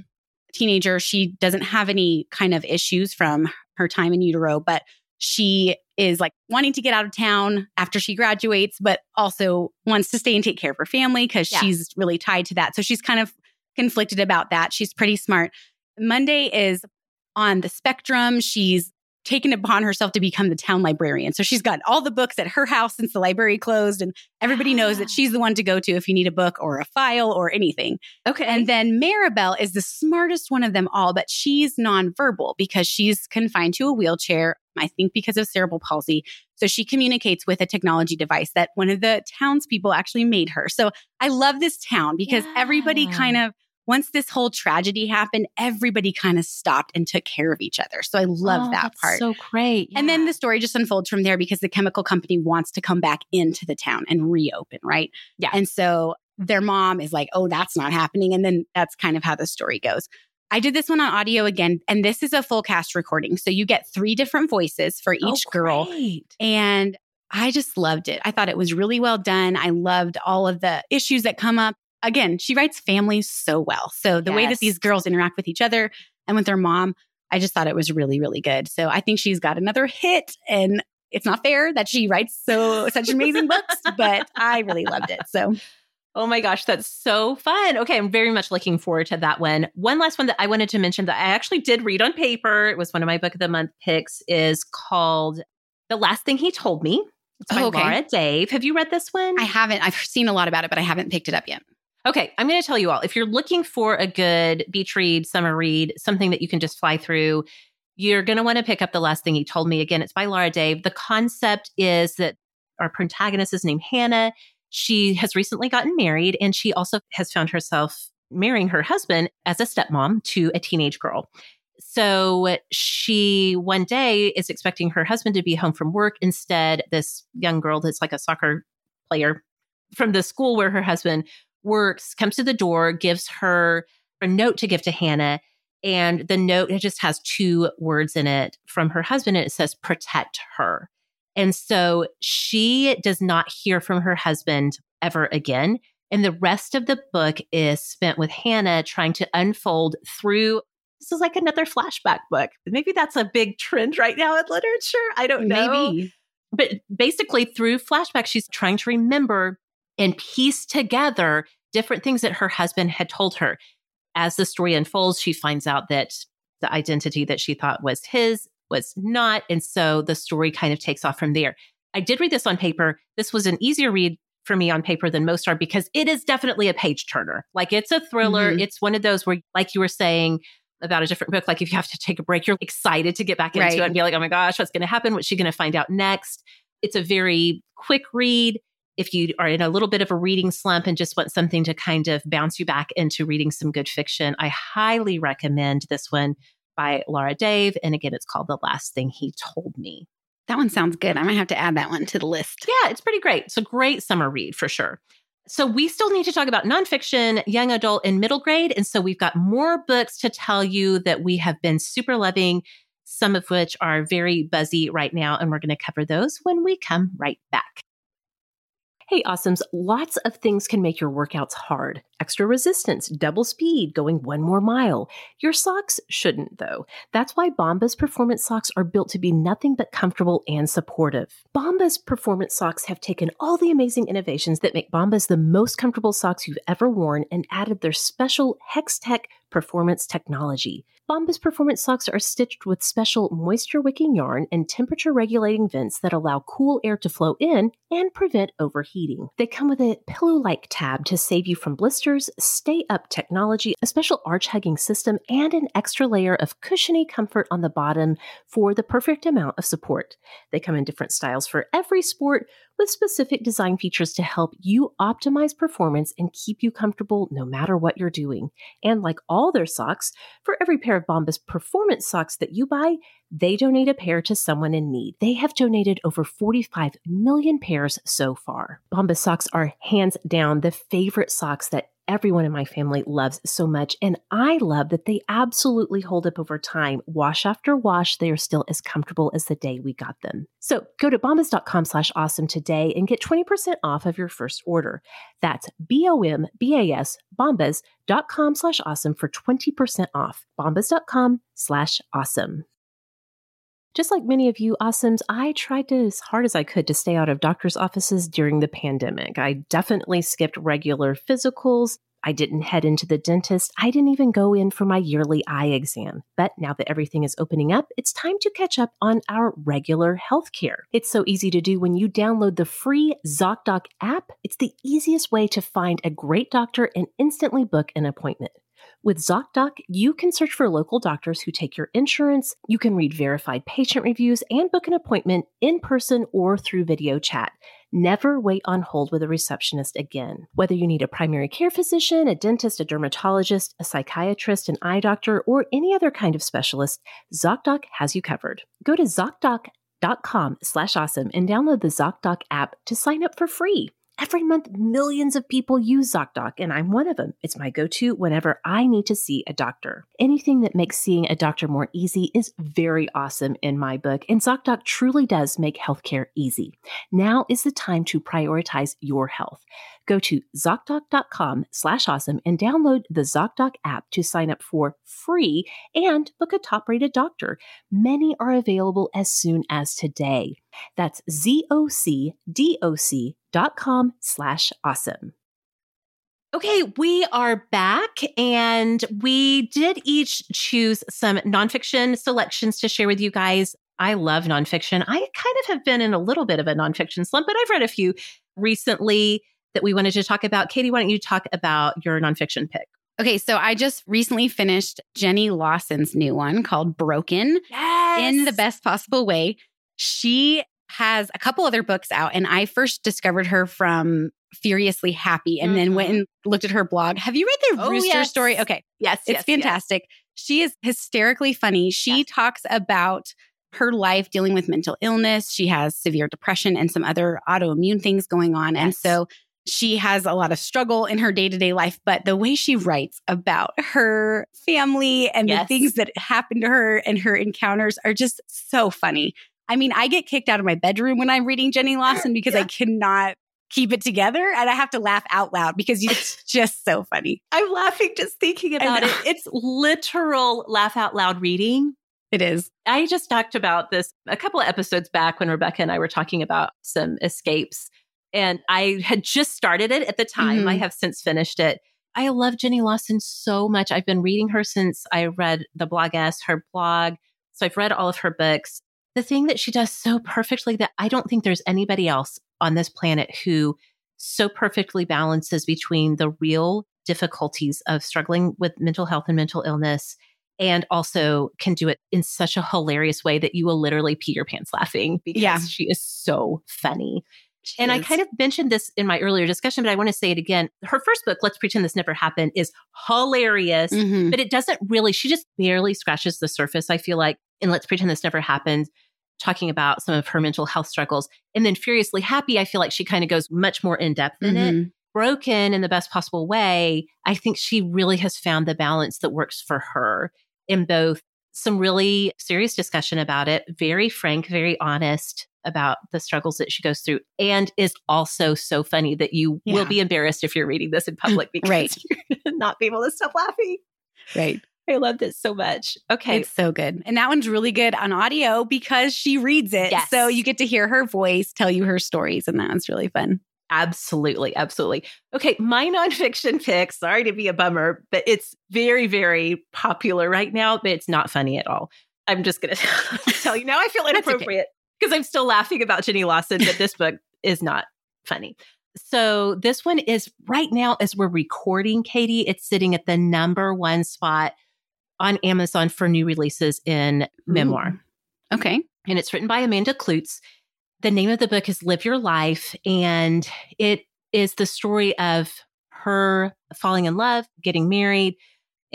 teenager. She doesn't have any kind of issues from her time in utero, but she is like wanting to get out of town after she graduates, but also wants to stay and take care of her family because she's really tied to that. So she's kind of conflicted about that. She's pretty smart. Monday is on the spectrum. She's taken upon herself to become the town librarian. So she's got all the books at her house since the library closed, and everybody knows that she's the one to go to if you need a book or a file or anything. Okay. And then Maribel is the smartest one of them all, but she's nonverbal because she's confined to a wheelchair, I think because of cerebral palsy. So she communicates with a technology device that one of the townspeople actually made her. So I love this town because everybody kind of, once this whole tragedy happened, everybody kind of stopped and took care of each other. So I love that part. So great. Yeah. And then the story just unfolds from there because the chemical company wants to come back into the town and reopen, right? Yeah. And so their mom is like, oh, that's not happening. And then that's kind of how the story goes. I did this one on audio again, and this is a full cast recording. So you get three different voices for each girl. And I just loved it. I thought it was really well done. I loved all of the issues that come up. Again, she writes families so well. So the way that these girls interact with each other and with their mom, I just thought it was really, really good. So I think she's got another hit, and it's not fair that she writes such amazing books, but I really loved it. So oh my gosh, that's so fun. Okay, I'm very much looking forward to that one. One last one that I wanted to mention that I actually did read on paper, it was one of my Book of the Month picks, is called The Last Thing He Told Me. It's by Laura Dave. Have you read this one? I haven't. I've seen a lot about it, but I haven't picked it up yet. Okay, I'm going to tell you all, if you're looking for a good beach read, summer read, something that you can just fly through, you're going to want to pick up The Last Thing He Told Me. Again, it's by Laura Dave. The concept is that our protagonist is named Hannah. She has recently gotten married, and she also has found herself marrying her husband as a stepmom to a teenage girl. So she one day is expecting her husband to be home from work. Instead, this young girl that's like a soccer player from the school where her husband works comes to the door, gives her a note to give to Hannah, And the note, it just has two words in it from her husband, and it says, protect her. And so she does not hear from her husband ever again. And the rest of the book is spent with Hannah trying to unfold through. This is like another flashback book. Maybe that's a big trend right now in literature. I don't know. Maybe. But basically through flashbacks, she's trying to remember and piece together different things that her husband had told her. As the story unfolds, she finds out that the identity that she thought was his was not. And so the story kind of takes off from there. I did read this on paper. This was an easier read for me on paper than most are because it is definitely a page turner. Like it's a thriller. Mm-hmm. It's one of those where, like you were saying about a different book, like if you have to take a break, you're excited to get back into it and be like, oh my gosh, what's going to happen? What's she going to find out next? It's a very quick read. If you are in a little bit of a reading slump and just want something to kind of bounce you back into reading some good fiction, I highly recommend this one by Laura Dave. And again, it's called The Last Thing He Told Me. That one sounds good. I might have to add that one to the list. Yeah, it's pretty great. It's a great summer read for sure. So we still need to talk about nonfiction, young adult, and middle grade. And so we've got more books to tell you that we have been super loving, some of which are very buzzy right now. And we're going to cover those when we come right back. Hey, awesomes, lots of things can make your workouts hard. Extra resistance, double speed, going one more mile. Your socks shouldn't, though. That's why Bombas Performance Socks are built to be nothing but comfortable and supportive. Bombas Performance Socks have taken all the amazing innovations that make Bombas the most comfortable socks you've ever worn and added their special Hextech performance technology. Bombas Performance Socks are stitched with special moisture-wicking yarn and temperature-regulating vents that allow cool air to flow in and prevent overheating. They come with a pillow-like tab to save you from blisters, stay-up technology, a special arch-hugging system, and an extra layer of cushiony comfort on the bottom for the perfect amount of support. They come in different styles for every sport, with specific design features to help you optimize performance and keep you comfortable no matter what you're doing. And like all their socks, for every pair of Bombas Performance Socks that you buy, they donate a pair to someone in need. They have donated over 45 million pairs so far. Bombas socks are hands down the favorite socks that everyone in my family loves so much, and I love that they absolutely hold up over time. Wash after wash, they are still as comfortable as the day we got them. So go to bombas.com/awesome today and get 20% off of your first order. That's BOMBAS, bombas.com/awesome for 20% off. Bombas.com/awesome. Just like many of you awesomes, I tried as hard as I could to stay out of doctor's offices during the pandemic. I definitely skipped regular physicals. I didn't head into the dentist. I didn't even go in for my yearly eye exam. But now that everything is opening up, it's time to catch up on our regular healthcare. It's so easy to do when you download the free ZocDoc app. It's the easiest way to find a great doctor and instantly book an appointment. With ZocDoc, you can search for local doctors who take your insurance, you can read verified patient reviews, and book an appointment in person or through video chat. Never wait on hold with a receptionist again. Whether you need a primary care physician, a dentist, a dermatologist, a psychiatrist, an eye doctor, or any other kind of specialist, ZocDoc has you covered. Go to ZocDoc.com/awesome and download the ZocDoc app to sign up for free. Every month, millions of people use ZocDoc, and I'm one of them. It's my go-to whenever I need to see a doctor. Anything that makes seeing a doctor more easy is very awesome in my book, and ZocDoc truly does make healthcare easy. Now is the time to prioritize your health. Go to ZocDoc.com/awesome and download the ZocDoc app to sign up for free and book a top-rated doctor. Many are available as soon as today. That's ZocDoc.com/awesome. Okay, we are back, and we did each choose some nonfiction selections to share with you guys. I love nonfiction. I kind of have been in a little bit of a nonfiction slump, but I've read a few recently that we wanted to talk about. Katie, why don't you talk about your nonfiction pick? Okay, so I just recently finished Jenny Lawson's new one called Broken, in the best possible way. She has a couple other books out, and I first discovered her from Furiously Happy and then went and looked at her blog. Have you read the Rooster story? Okay. Yes. It's fantastic. Yes. She is hysterically funny. She talks about her life dealing with mental illness. She has severe depression and some other autoimmune things going on. And so She has a lot of struggle in her day-to-day life, but the way she writes about her family and the things that happened to her and her encounters are just so funny. I mean, I get kicked out of my bedroom when I'm reading Jenny Lawson because I cannot keep it together. And I have to laugh out loud because it's just so funny. I'm laughing just thinking about it. It's literal laugh out loud reading. It is. I just talked about this a couple of episodes back when Rebecca and I were talking about some escapes. And I had just started it at the time. I have since finished it. I love Jenny Lawson so much. I've been reading her since I read The Bloggess, her blog. So I've read all of her books. The thing that she does so perfectly that I don't think there's anybody else on this planet who so perfectly balances between the real difficulties of struggling with mental health and mental illness, and also can do it in such a hilarious way that you will literally pee your pants laughing because she is so funny. And I kind of mentioned this in my earlier discussion, but I want to say it again. Her first book, Let's Pretend This Never Happened, is hilarious, but it doesn't really, she just barely scratches the surface, I feel like, in Let's Pretend This Never Happened, talking about some of her mental health struggles. And then Furiously Happy, I feel like she kind of goes much more in depth in it. Broken in the best possible way, I think she really has found the balance that works for her in both some really serious discussion about it, very frank, very honest about the struggles that she goes through, and is also so funny that you will be embarrassed if you're reading this in public because you're not be able to stop laughing. Right. I loved it so much. Okay. It's so good. And that one's really good on audio because she reads it. Yes. So you get to hear her voice tell you her stories, and that one's really fun. Absolutely. Absolutely. Okay. My nonfiction pick, sorry to be a bummer, but it's very, very popular right now, but it's not funny at all. I'm just going to tell you now. I feel inappropriate because I'm still laughing about Jenny Lawson, but this book is not funny. So this one is right now, as we're recording, Katie, it's sitting at the number one spot on Amazon for new releases in memoir. Okay. And it's written by Amanda Klutz. The name of the book is Live Your Life, and it is the story of her falling in love, getting married,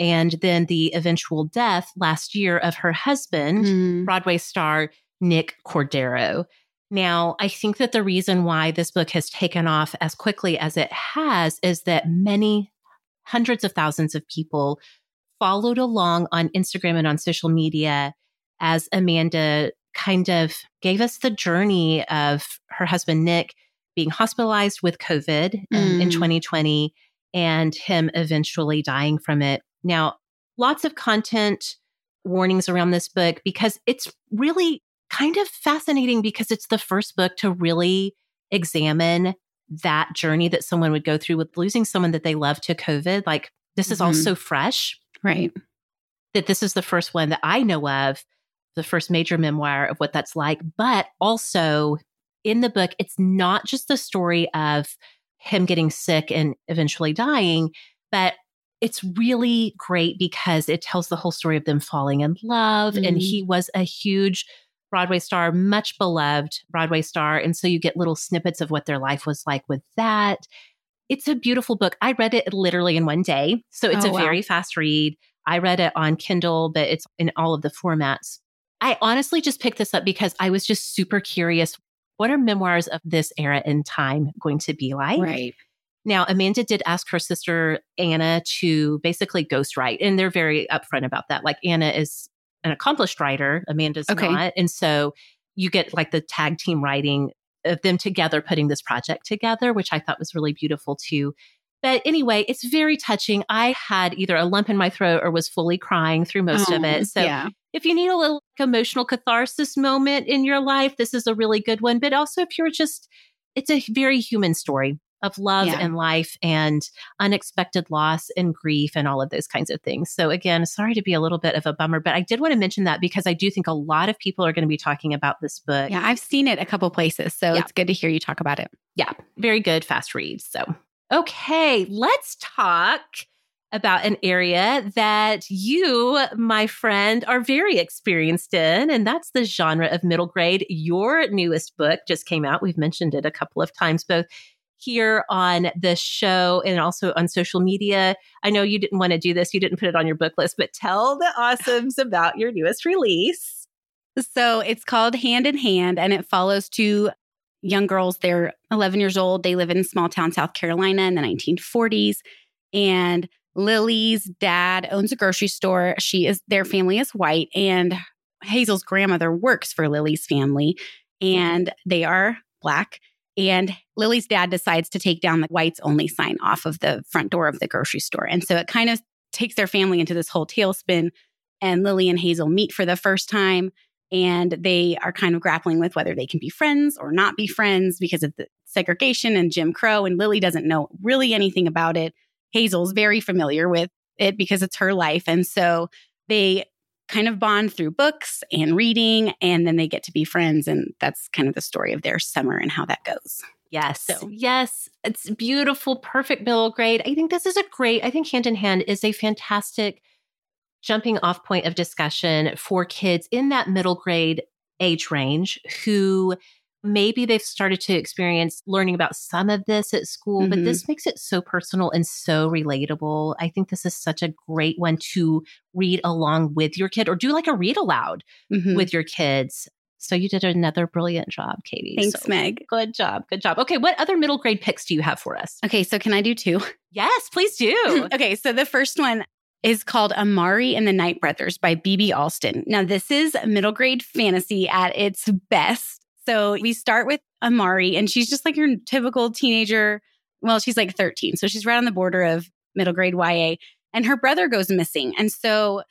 and then the eventual death last year of her husband, Broadway star Nick Cordero. Now, I think that the reason why this book has taken off as quickly as it has is that many hundreds of thousands of people followed along on Instagram and on social media as Amanda kind of gave us the journey of her husband, Nick, being hospitalized with COVID in 2020 and him eventually dying from it. Now, lots of content warnings around this book because it's really kind of fascinating because it's the first book to really examine that journey that someone would go through with losing someone that they love to COVID. Like, this is all so fresh. Right. That this is the first one that I know of, the first major memoir of what that's like. But also in the book, it's not just the story of him getting sick and eventually dying, but it's really great because it tells the whole story of them falling in love. And he was a huge Broadway star, much beloved Broadway star. And so you get little snippets of what their life was like with that. It's a beautiful book. I read it literally in one day. So it's very fast read. I read it on Kindle, but it's in all of the formats. I honestly just picked this up because I was just super curious. What are memoirs of this era and time going to be like? Right. Now, Amanda did ask her sister, Anna, to basically ghostwrite. And they're very upfront about that. Like, Anna is an accomplished writer. Amanda's not. And so you get like the tag team writing of them together, putting this project together, which I thought was really beautiful too. But anyway, it's very touching. I had either a lump in my throat or was fully crying through most of it. So if you need a little emotional catharsis moment in your life, this is a really good one. But also if you're just, it's a very human story of love and life and unexpected loss and grief and all of those kinds of things. So again, sorry to be a little bit of a bummer, but I did want to mention that because I do think a lot of people are going to be talking about this book. Yeah, I've seen it a couple places, so it's good to hear you talk about it. Yeah, very good, fast read. So, okay, let's talk about an area that you, my friend, are very experienced in, and that's the genre of middle grade. Your newest book just came out. We've mentioned it a couple of times, both here on the show and also on social media. I know you didn't want to do this. You didn't put it on your book list, but tell the awesomes about your newest release. So it's called Hand in Hand, and it follows two young girls. They're 11 years old. They live in small town South Carolina in the 1940s. And Lily's dad owns a grocery store. Their family is white, and Hazel's grandmother works for Lily's family, and they are Black. And Lily's dad decides to take down the whites only sign off of the front door of the grocery store. And so it kind of takes their family into this whole tailspin, and Lily and Hazel meet for the first time, and they are kind of grappling with whether they can be friends or not be friends because of the segregation and Jim Crow. And Lily doesn't know really anything about it. Hazel's very familiar with it because it's her life. And so they kind of bond through books and reading, and then they get to be friends. And that's kind of the story of their summer and how that goes. Yes. So. Yes. It's beautiful. Perfect middle grade. I think Hand in Hand is a fantastic jumping off point of discussion for kids in that middle grade age range who maybe they've started to experience learning about some of this at school, but this makes it so personal and so relatable. I think this is such a great one to read along with your kid or do like a read aloud with your kids. So you did another brilliant job, Katie. Thanks, Meg. Good job. Good job. Okay. What other middle grade picks do you have for us? Okay. So can I do two? Yes, please do. Okay. So the first one is called Amari and the Knight Brothers by B.B. Alston. Now, this is middle grade fantasy at its best. So we start with Amari, and she's just like your typical teenager. Well, she's like 13. So she's right on the border of middle grade YA, and her brother goes missing. And so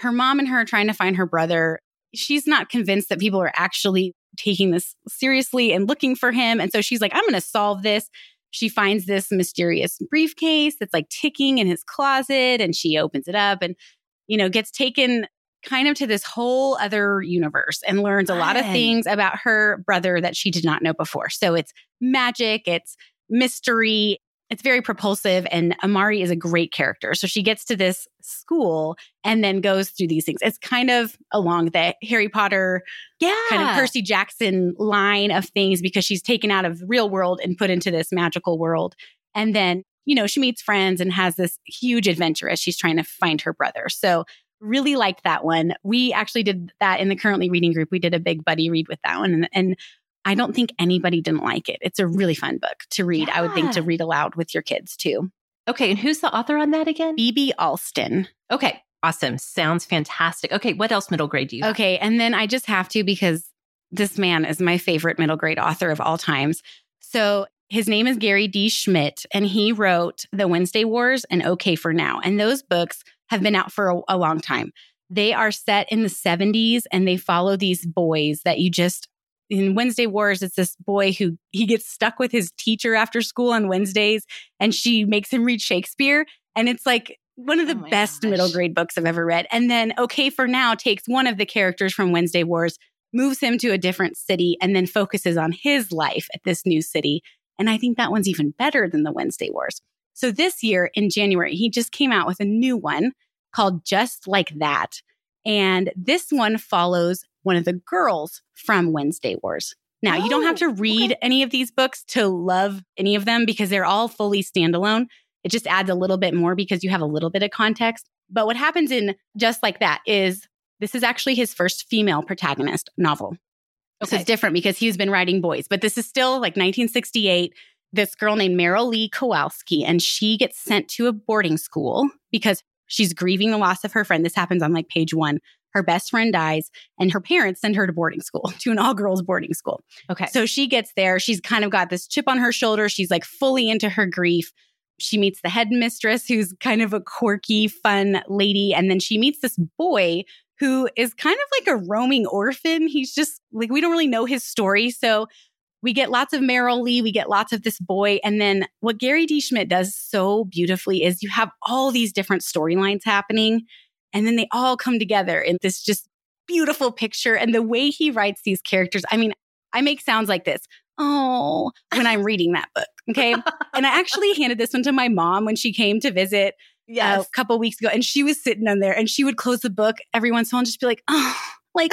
her mom and her are trying to find her brother. She's not convinced that people are actually taking this seriously and looking for him. And so she's like, I'm going to solve this. She finds this mysterious briefcase that's like ticking in his closet, and she opens it up and, you know, gets taken kind of to this whole other universe and learns a lot of things about her brother that she did not know before. So it's magic, it's mystery, it's very propulsive, and Amari is a great character. So she gets to this school and then goes through these things. It's kind of along the Harry Potter, kind of Percy Jackson line of things, because she's taken out of the real world and put into this magical world. And then, you know, she meets friends and has this huge adventure as she's trying to find her brother. So really liked that one. We actually did that in the Currently Reading group. We did a big buddy read with that one. And I don't think anybody didn't like it. It's a really fun book to read. Yeah. I would think to read aloud with your kids too. Okay. And who's the author on that again? B.B. Alston. Okay. Awesome. Sounds fantastic. Okay. What else middle grade do you have? Okay. And then I just have to, because this man is my favorite middle grade author of all times. So his name is Gary D. Schmidt, and he wrote The Wednesday Wars and Okay for Now. And those books have been out for a long time. They are set in the 70s, and they follow these boys that you just, in Wednesday Wars, it's this boy who he gets stuck with his teacher after school on Wednesdays, and she makes him read Shakespeare. And it's like one of the best middle grade books I've ever read. And then Okay for Now takes one of the characters from Wednesday Wars, moves him to a different city, and then focuses on his life at this new city. And I think that one's even better than the Wednesday Wars. So this year in January, he just came out with a new one called Just Like That. And this one follows one of the girls from Wednesday Wars. Now, you don't have to read any of these books to love any of them, because they're all fully standalone. It just adds a little bit more because you have a little bit of context. But what happens in Just Like That is this is actually his first female protagonist novel. Okay. So it's different because he's been writing boys, but this is still like 1968. This girl named Merrill Lee Kowalski, and she gets sent to a boarding school because she's grieving the loss of her friend. This happens on like page one. Her best friend dies, and her parents send her to boarding school, to an all-girls boarding school. Okay. So she gets there. She's kind of got this chip on her shoulder. She's like fully into her grief. She meets the headmistress, who's kind of a quirky, fun lady. And then she meets this boy who is kind of like a roaming orphan. He's just like, we don't really know his story. So we get lots of Merrill Lee, we get lots of this boy. And then what Gary D. Schmidt does so beautifully is you have all these different storylines happening, and then they all come together in this just beautiful picture. And the way he writes these characters, I mean, I make sounds like this, oh, when I'm reading that book, okay? And I actually handed this one to my mom when she came to visit a couple weeks ago, and she was sitting on there, and she would close the book every once in a while and just be like, oh, like...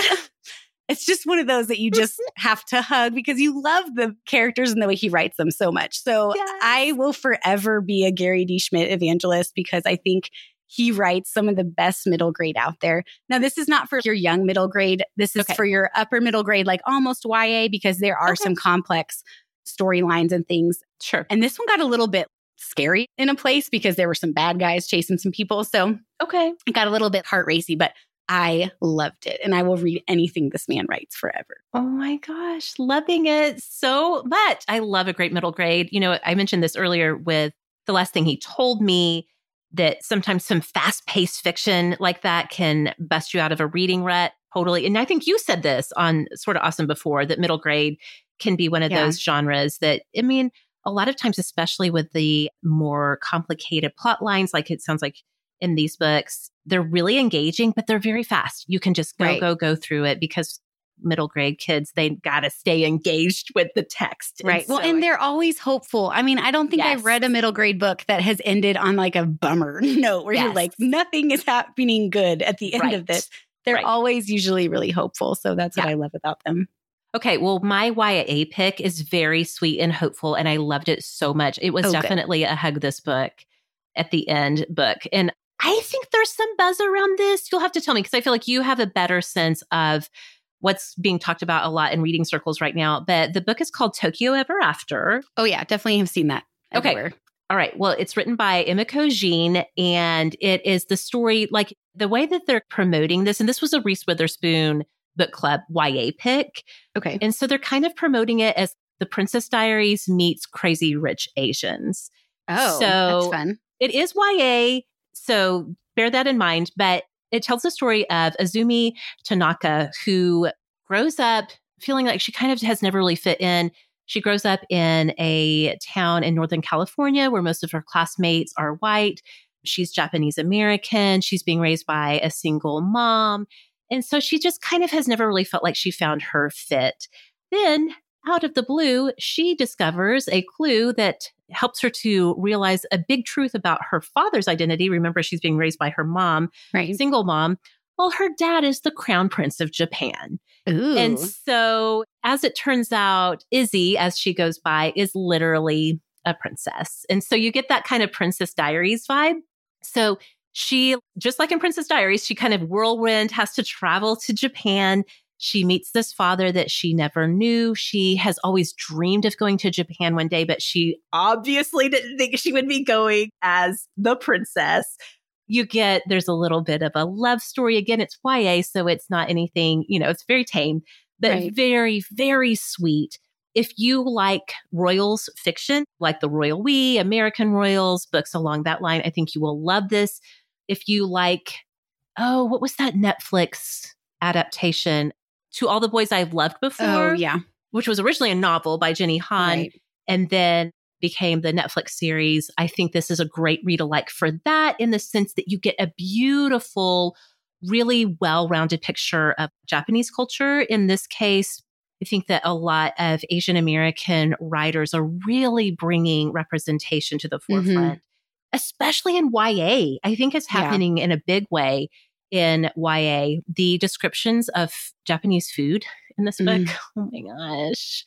It's just one of those that you just have to hug because you love the characters and the way he writes them so much. So I will forever be a Gary D. Schmidt evangelist because I think He writes some of the best middle grade out there. Now, this is not for your young middle grade. This is for your upper middle grade, like almost YA, because there are some complex storylines and things. Sure. And this one got a little bit scary in a place because there were some bad guys chasing some people. So it got a little bit heart racy, but I loved it. And I will read anything this man writes forever. Oh my gosh. Loving it so much. I love a great middle grade. You know, I mentioned this earlier with The Last Thing He Told Me, that sometimes some fast-paced fiction like that can bust you out of a reading rut. Totally. And I think you said this on Sort of Awesome before, that middle grade can be one of those genres that, I mean, a lot of times, especially with the more complicated plot lines, like it sounds like in these books, they're really engaging, but they're very fast. You can just go through it because middle grade kids, they got to stay engaged with the text. Right. And and they're always hopeful. I mean, I don't think I've read a middle grade book that has ended on like a bummer note where you're like, nothing is happening good at the end of this. They're always usually really hopeful. So that's what I love about them. Okay. Well, my YA pick is very sweet and hopeful, and I loved it so much. It was definitely a hug this book at the end book. And I think there's some buzz around this. You'll have to tell me, because I feel like you have a better sense of what's being talked about a lot in reading circles right now. But the book is called Tokyo Ever After. Oh, yeah. Definitely have seen that everywhere. Okay. All right. Well, it's written by Emiko Jean, and it is the story, like the way that they're promoting this. And this was a Reese Witherspoon book club YA pick. Okay. And so they're kind of promoting it as The Princess Diaries meets Crazy Rich Asians. Oh, so that's fun. It is YA. So bear that in mind. But it tells the story of Izumi Tanaka, who grows up feeling like she kind of has never really fit in. She grows up in a town in Northern California where most of her classmates are white. She's Japanese American. She's being raised by a single mom. And so she just kind of has never really felt like she found her fit. Then out of the blue, she discovers a clue that helps her to realize a big truth about her father's identity. Remember, she's being raised by her mom, single mom. Well, her dad is the crown prince of Japan. Ooh. And so, as it turns out, Izzy, as she goes by, is literally a princess. And so you get that kind of Princess Diaries vibe. So she, just like in Princess Diaries, she kind of whirlwind, has to travel to Japan. She meets this father that she never knew. She has always dreamed of going to Japan one day, but she obviously didn't think she would be going as the princess. You get, there's a little bit of a love story. Again, it's YA, so it's not anything, you know, it's very tame, but very, very sweet. If you like royals fiction, like the royal we, American royals, books along that line, I think you will love this. If you like, oh, what was that Netflix adaptation? To All the Boys I've Loved Before, which was originally a novel by Jenny Han and then became the Netflix series. I think this is a great read-alike for that, in the sense that you get a beautiful, really well-rounded picture of Japanese culture. In this case, I think that a lot of Asian American writers are really bringing representation to the forefront, especially in YA. I think it's happening in a big way. In YA, the descriptions of Japanese food in this book, oh my gosh.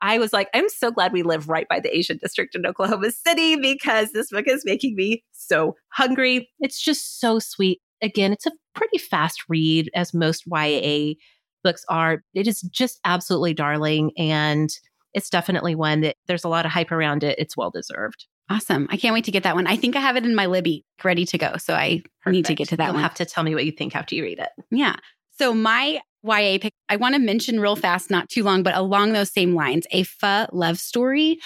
I was like, I'm so glad we live right by the Asian district in Oklahoma City, because this book is making me so hungry. It's just so sweet. Again, it's a pretty fast read, as most YA books are. It is just absolutely darling. And it's definitely one that there's a lot of hype around it. It's well-deserved. Awesome. I can't wait to get that one. I think I have it in my Libby ready to go. So I need to get to that one. You'll have to tell me what you think after you read it. Yeah. So my YA pick, I want to mention real fast, not too long, but along those same lines, A Pho Love Story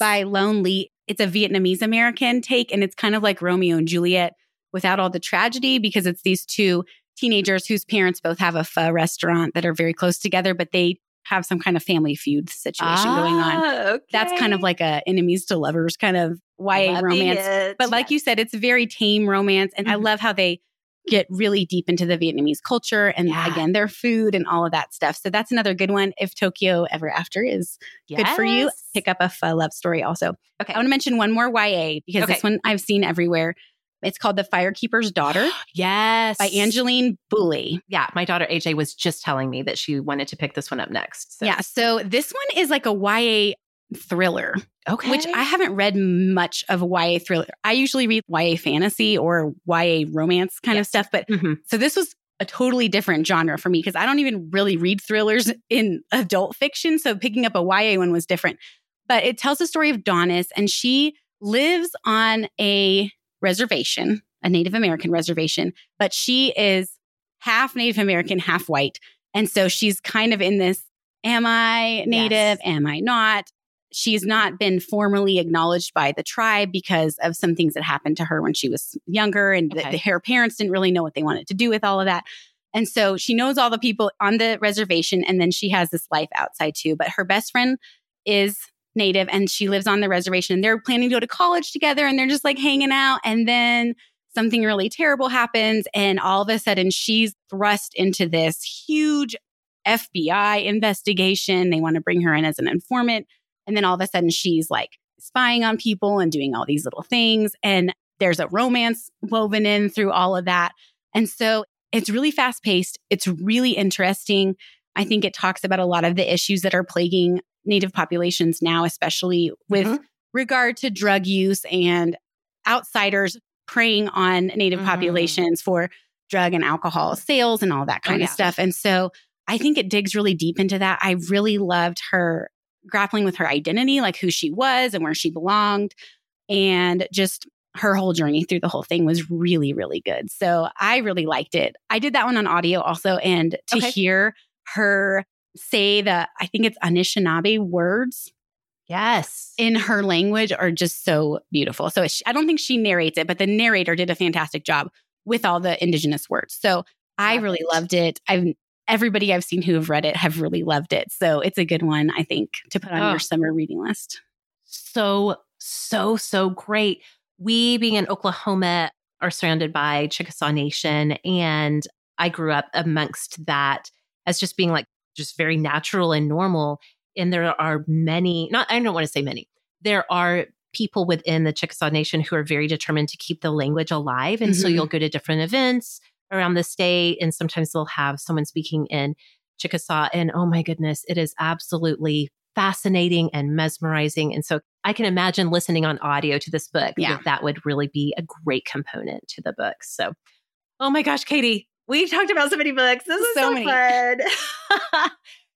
by Lone Lee. It's a Vietnamese American take, and it's kind of like Romeo and Juliet without all the tragedy, because it's these two teenagers whose parents both have a pho restaurant that are very close together, but they have some kind of family feud situation going on. Okay. That's kind of like a enemies to lovers kind of YA romance. But like you said, it's a very tame romance. And I love how they get really deep into the Vietnamese culture and again, their food and all of that stuff. So that's another good one. If Tokyo Ever After is good for you, pick up A Pho Love Story also. Okay. I want to mention one more YA, because this one I've seen everywhere. It's called The Firekeeper's Daughter. By Angeline Booley. Yeah. My daughter, AJ, was just telling me that she wanted to pick this one up next. So this one is like a YA thriller. Okay. Which I haven't read much of YA thriller. I usually read YA fantasy or YA romance kind of stuff. But so this was a totally different genre for me because I don't even really read thrillers in adult fiction. So picking up a YA one was different. But it tells the story of Donis, and she lives on a reservation, a Native American reservation, but she is half Native American, half white. And so she's kind of in this, am I Native? Yes. Am I not? She's not been formally acknowledged by the tribe because of some things that happened to her when she was younger. And her parents didn't really know what they wanted to do with all of that. And so she knows all the people on the reservation. And then she has this life outside too. But her best friend is Native, and she lives on the reservation, and they're planning to go to college together, and they're just like hanging out. And then something really terrible happens, and all of a sudden she's thrust into this huge FBI investigation. They want to bring her in as an informant. And then all of a sudden she's like spying on people and doing all these little things. And there's a romance woven in through all of that. And so it's really fast paced. It's really interesting. I think it talks about a lot of the issues that are plaguing Native populations now, especially with regard to drug use and outsiders preying on Native populations for drug and alcohol sales and all that kind of stuff. And so I think it digs really deep into that. I really loved her grappling with her identity, like who she was and where she belonged. And just her whole journey through the whole thing was really, really good. So I really liked it. I did that one on audio also. And to hear her say that, I think it's Anishinaabe words. Yes. In her language are just so beautiful. So I don't think she narrates it, but the narrator did a fantastic job with all the indigenous words. So I really loved it. Everybody I've seen who have read it have really loved it. So it's a good one, I think, to put on your summer reading list. So great. We, being in Oklahoma, are surrounded by Chickasaw Nation. And I grew up amongst that as just being like, just very natural and normal. And there are there are people within the Chickasaw Nation who are very determined to keep the language alive. And so you'll go to different events around the state, and sometimes they'll have someone speaking in Chickasaw. And oh my goodness, it is absolutely fascinating and mesmerizing. And so I can imagine listening on audio to this book, that would really be a great component to the book. So, oh my gosh, Katie. We've talked about so many books. This is so fun.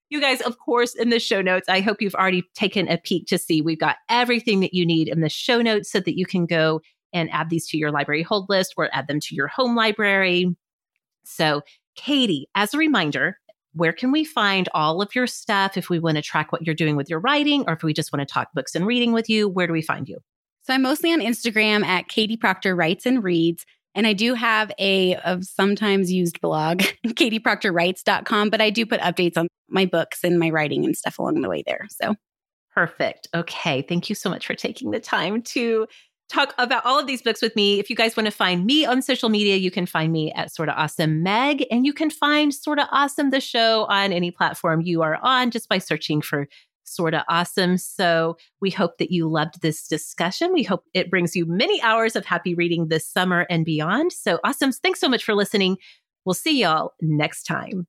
You guys, of course, in the show notes, I hope you've already taken a peek to see we've got everything that you need in the show notes so that you can go and add these to your library hold list or add them to your home library. So, Katie, as a reminder, where can we find all of your stuff if we want to track what you're doing with your writing, or if we just want to talk books and reading with you? Where do we find you? So I'm mostly on Instagram at Katie Proctor Writes and Reads. And I do have a sometimes used blog, katieproctorwrites.com, but I do put updates on my books and my writing and stuff along the way there. So perfect. Okay. Thank you so much for taking the time to talk about all of these books with me. If you guys want to find me on social media, you can find me at Sorta Awesome Meg, and you can find Sorta Awesome the show on any platform you are on just by searching for Sorta Awesome. So we hope that you loved this discussion. We hope it brings you many hours of happy reading this summer and beyond. So Awesomes, thanks so much for listening. We'll see y'all next time.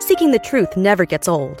Seeking the truth never gets old.